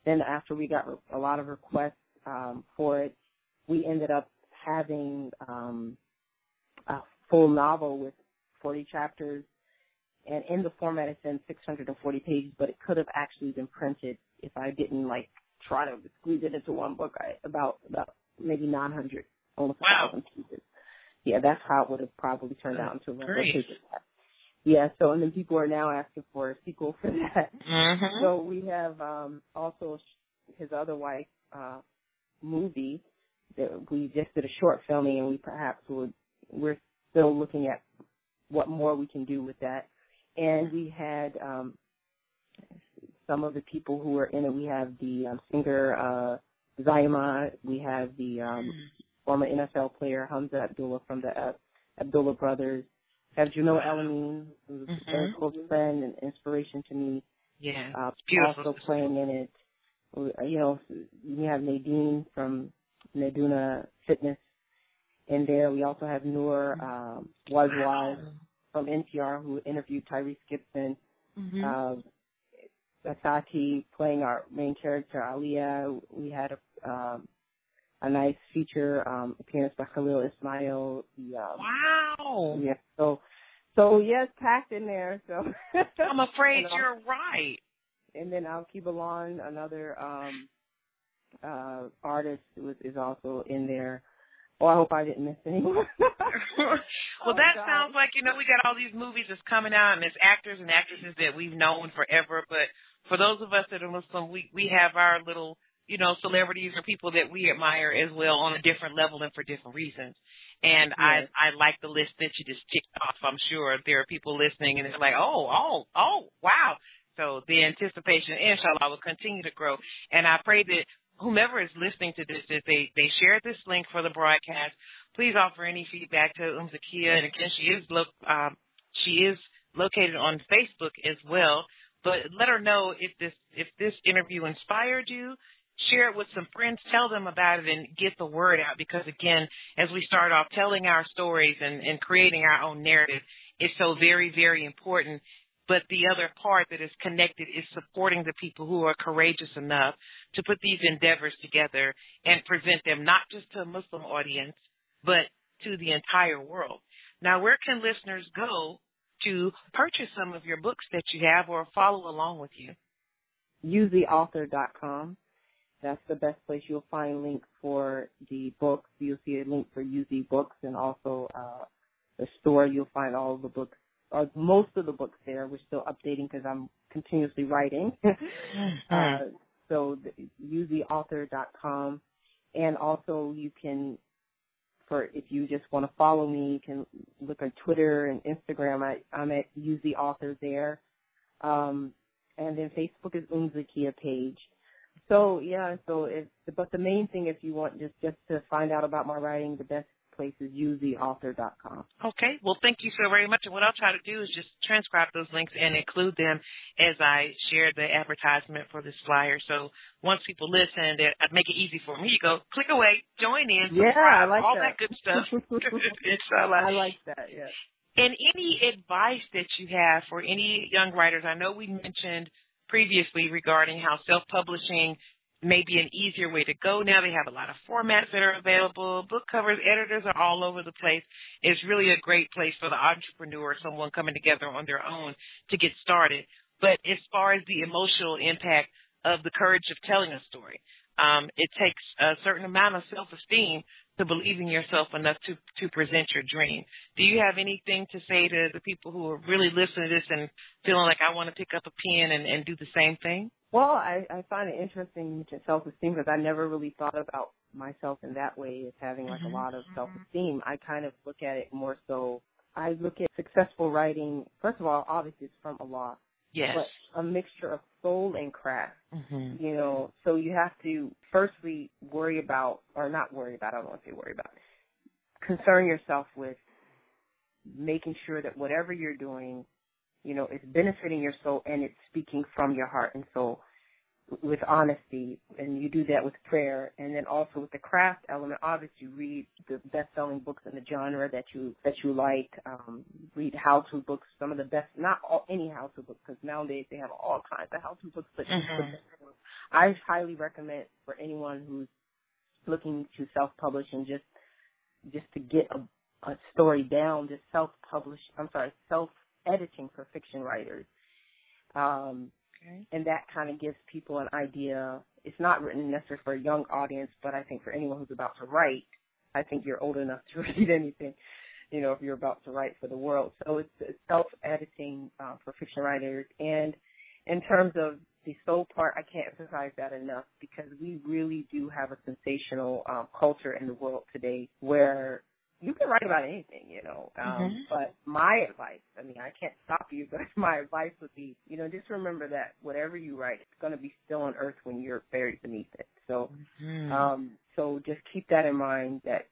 Then after we got a lot of requests for it, we ended up having a full novel with 40 chapters, and in the format it's in 640 pages, but it could have actually been printed if I didn't, try to squeeze it into one book, about maybe 900, almost 1,000 pieces. Yeah, that's how it would have probably turned out into a replica. Yeah, so, and then people are now asking for a sequel for that. Mm-hmm. So we have also His Other Wife movie, that we just did a short filming, and we're still looking at what more we can do with that. And we had some of the people who are in it. We have the singer Zayma. We have the former NFL player Hamza Abdullah from the Abdullah Brothers. We have Jamil Alameen, who's a very close friend and inspiration to me. Yeah, also playing in it. We have Nadine from Naduna Fitness in there. We also have Noor from NPR, who interviewed Tyrese Gibson. Asati playing our main character, Aliyah. We had a nice feature appearance by Khalil Ismail. Wow. Yeah. So yes, packed in there. So I'm afraid you're right. And then I'll keep along another artist is also in there. Oh, I hope I didn't miss anyone. That sounds like, we got all these movies that's coming out, and it's actors and actresses that we've known forever. But for those of us that are Muslim, we have our little, celebrities or people that we admire as well on a different level and for different reasons. And yes. I like the list that you just ticked off. I'm sure there are people listening, and they're like, oh, wow. So the anticipation, inshallah, will continue to grow. And I pray that whomever is listening to this, if they share this link for the broadcast, please offer any feedback to Zakiyyah. And again, she is located on Facebook as well. But let her know if this interview inspired you. Share it with some friends. Tell them about it and get the word out. Because again, as we start off telling our stories and creating our own narrative, it's so very, very important. But the other part that is connected is supporting the people who are courageous enough to put these endeavors together and present them not just to a Muslim audience, but to the entire world. Now, where can listeners go to purchase some of your books that you have or follow along with you? uzauthor.com. That's the best place. You'll find links for the books. You'll see a link for UZ Books, and also the store. You'll find all of the books. Or most of the books there. We're still updating because I'm continuously writing. So uzauthor.com. And also you can for if you just want to follow me, you can look on Twitter and Instagram. I'm at uzauthor there. And then Facebook is Umm Zakiyyah page. So, yeah, but the main thing, if you want just to find out about my writing, the best place is uzauthor.com. Okay. Well, thank you so very much. And what I'll try to do is just transcribe those links and include them as I share the advertisement for this flyer. So once people listen, I make it easy for me. You go, click away, join in, subscribe, I like all that good stuff. I like that, yes. And any advice that you have for any young writers? I know we mentioned previously regarding how self-publishing may be an easier way to go. Now they have a lot of formats that are available. Book covers, editors are all over the place. It's really a great place for the entrepreneur or someone coming together on their own to get started. But as far as the emotional impact of the courage of telling a story, it takes a certain amount of self-esteem to believe in yourself enough to present your dream. Do you have anything to say to the people who are really listening to this and feeling like I want to pick up a pen and do the same thing? Well, I find it interesting to self-esteem because I never really thought about myself in that way as having like a lot of self-esteem. I kind of look at it more so, I look at successful writing, first of all, obviously it's from Allah. Yes. But a mixture of soul and craft, you know, so you have to firstly concern yourself with making sure that whatever you're doing, you know, it's benefiting your soul and it's speaking from your heart and soul with honesty. And you do that with prayer. And then also with the craft element, obviously you read the best-selling books in the genre that you like, read how-to books, some of the best, any how-to books, because nowadays they have all kinds of how-to books. But I highly recommend for anyone who's looking to self-publish and just to get a story down, just self-editing for fiction writers. And that kind of gives people an idea. It's not written necessarily for a young audience, but I think for anyone who's about to write, I think you're old enough to read anything, you know, if you're about to write for the world. So it's self-editing for fiction writers. And in terms of the soul part, I can't emphasize that enough because we really do have a sensational culture in the world today where you can write about anything, you know, but my advice, I mean, I can't stop you, but my advice would be, you know, just remember that whatever you write, it's going to be still on earth when you're buried beneath it. So, so just keep that in mind that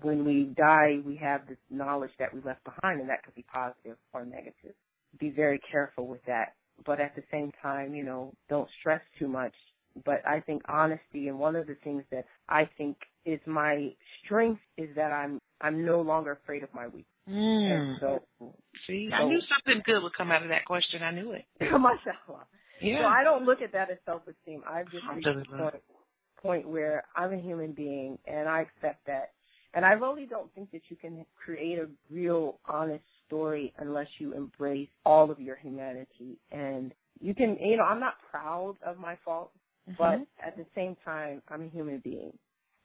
when we die, we have this knowledge that we left behind, and that could be positive or negative. Be very careful with that. But at the same time, you know, don't stress too much. But I think honesty, and one of the things that I think is my strength is that I'm no longer afraid of my weakness. So, I knew something good would come out of that question. I knew it. MashaAllah. Yeah. So I don't look at that as self-esteem. I've just reached a point where I'm a human being, and I accept that. And I really don't think that you can create a real, honest story unless you embrace all of your humanity. And you can, you know, I'm not proud of my faults. But at the same time, I'm a human being,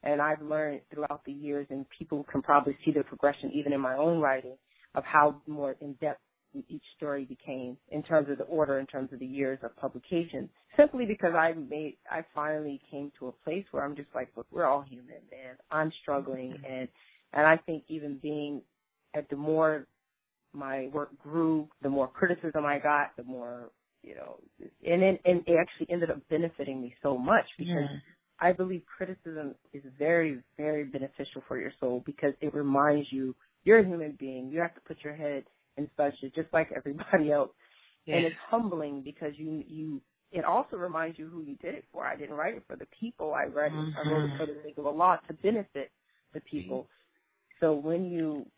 and I've learned throughout the years, and people can probably see the progression even in my own writing of how more in-depth each story became in terms of the order, in terms of the years of publication, simply because I finally came to a place where I'm just like, look, we're all human, man. I'm struggling, and I think even being at the more my work grew, the more criticism I got, the more you know, and it actually ended up benefiting me so much because I believe criticism is very, very beneficial for your soul because it reminds you you're a human being. You have to put your head in such just like everybody else. Yeah. And it's humbling because it also reminds you who you did it for. I didn't write it for the people. I wrote it for the sake of Allah to benefit the people. So when you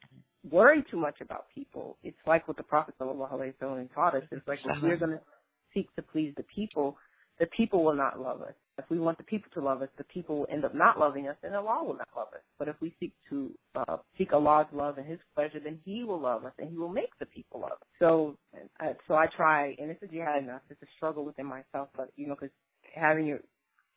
worry too much about people, it's like what the Prophet ﷺ taught us. It's like if we're going to seek to please the people will not love us. If we want the people to love us, the people will end up not loving us, and Allah will not love us. But if we seek to seek Allah's love and His pleasure, then He will love us, and He will make the people love us. So I try, and it's a jihad enough. It's a struggle within myself, but you know, because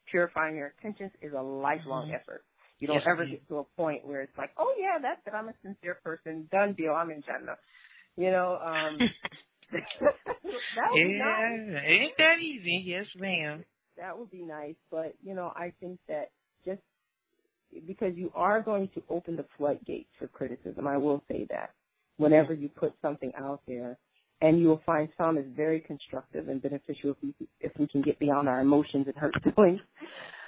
purifying your intentions is a lifelong effort. You don't ever get to a point where it's like, oh, yeah, that's it. I'm a sincere person. Done deal. I'm in Jannah. You know, that would be nice. It ain't that easy. Yes, ma'am. That would be nice. But, you know, I think that just because you are going to open the floodgates for criticism. I will say that whenever you put something out there, and you will find some is very constructive and beneficial if we can get beyond our emotions and hurt feelings.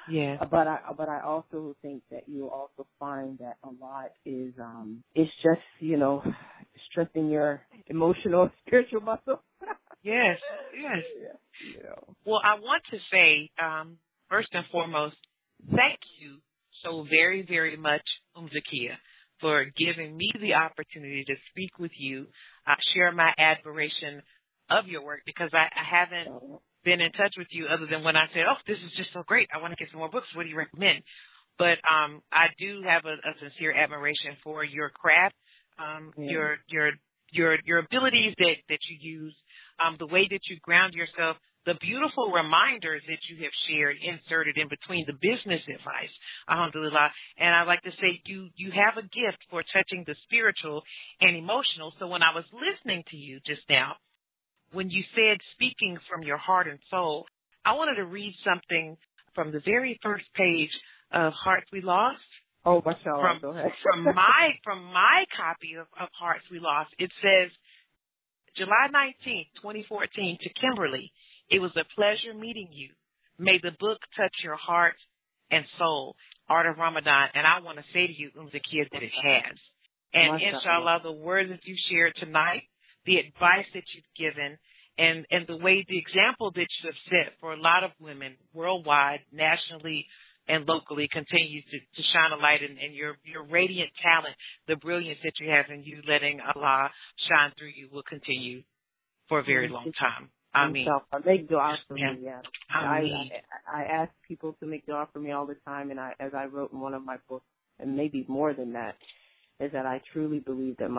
Yeah. But I also think that you'll also find that a lot is it's just, you know, stressing your emotional and spiritual muscle. Yes. Yes. Yeah. Well, I want to say first and foremost, thank you so very, very much, Zakiyyah, for giving me the opportunity to speak with you, share my admiration of your work, because I haven't been in touch with you other than when I said, oh, this is just so great. I want to get some more books. What do you recommend? But I do have a sincere admiration for your craft, your abilities that you use, the way that you ground yourself, the beautiful reminders that you have shared, inserted in between the business advice, alhamdulillah. And I like to say you have a gift for touching the spiritual and emotional. So when I was listening to you just now, when you said speaking from your heart and soul, I wanted to read something from the very first page of Hearts We Lost. Oh, mashallah. Go ahead. from my copy of Hearts We Lost, it says, July 19th, 2014, to Kimberly, it was a pleasure meeting you. May the book touch your heart and soul, Art of Ramadan. And I want to say to you, Zakiyyah, that it has. And inshallah, the words that you shared tonight, the advice that you've given, and the way, the example that you have set for a lot of women worldwide, nationally, and locally continues to shine a light in your radiant talent, the brilliance that you have, and you letting Allah shine through you will continue for a very long time. I mean, make dua for me. Yeah. I ask people to make dua for me all the time, and as I wrote in one of my books, and maybe more than that, is that I truly believe that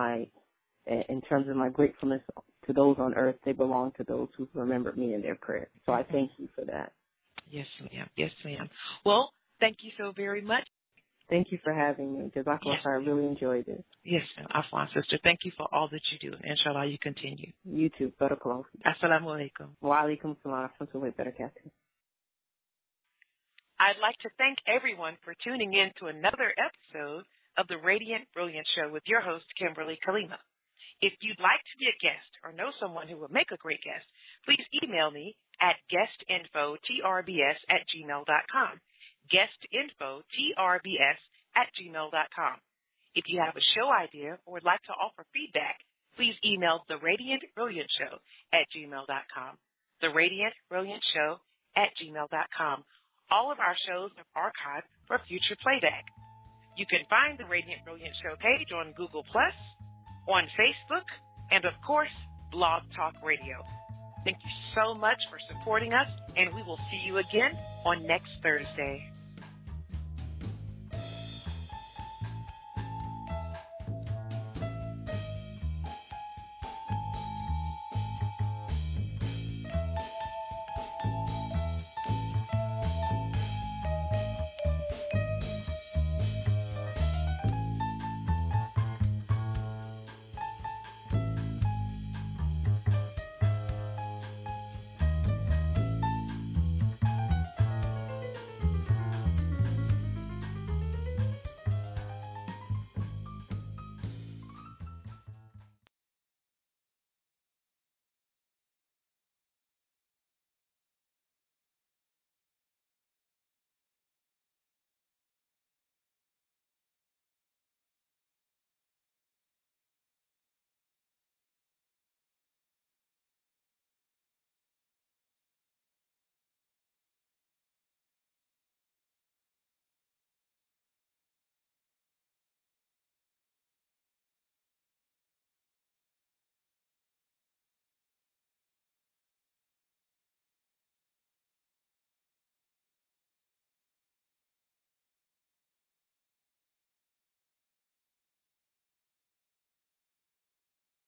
in terms of my gratefulness to those on earth, they belong to those who remembered me in their prayers. So I thank you for that. Yes, ma'am. Yes, ma'am. Well, thank you so very much. Thank you for having me. Jazakallah, I really enjoyed it. Yes, ma'am. Afwan, sister. Thank you for all that you do. Inshallah, you continue. You too. Barakallah. Assalamu alaikum. Wa alaikum salam. I'd like to thank everyone for tuning in to another episode of The Radiant Brilliant Show with your host, Kimberly Kalima. If you'd like to be a guest or know someone who would make a great guest, please email me at guestinfotrbs@gmail.com. Guestinfotrbs@gmail.com. If you have a show idea or would like to offer feedback, please email The Radiant Brilliant Show at gmail.com. The Radiant Brilliant Show at gmail.com. All of our shows are archived for future playback. You can find The Radiant Brilliant Show page on Google+, on Facebook, and of course, Blog Talk Radio. Thank you so much for supporting us, and we will see you again on next Thursday.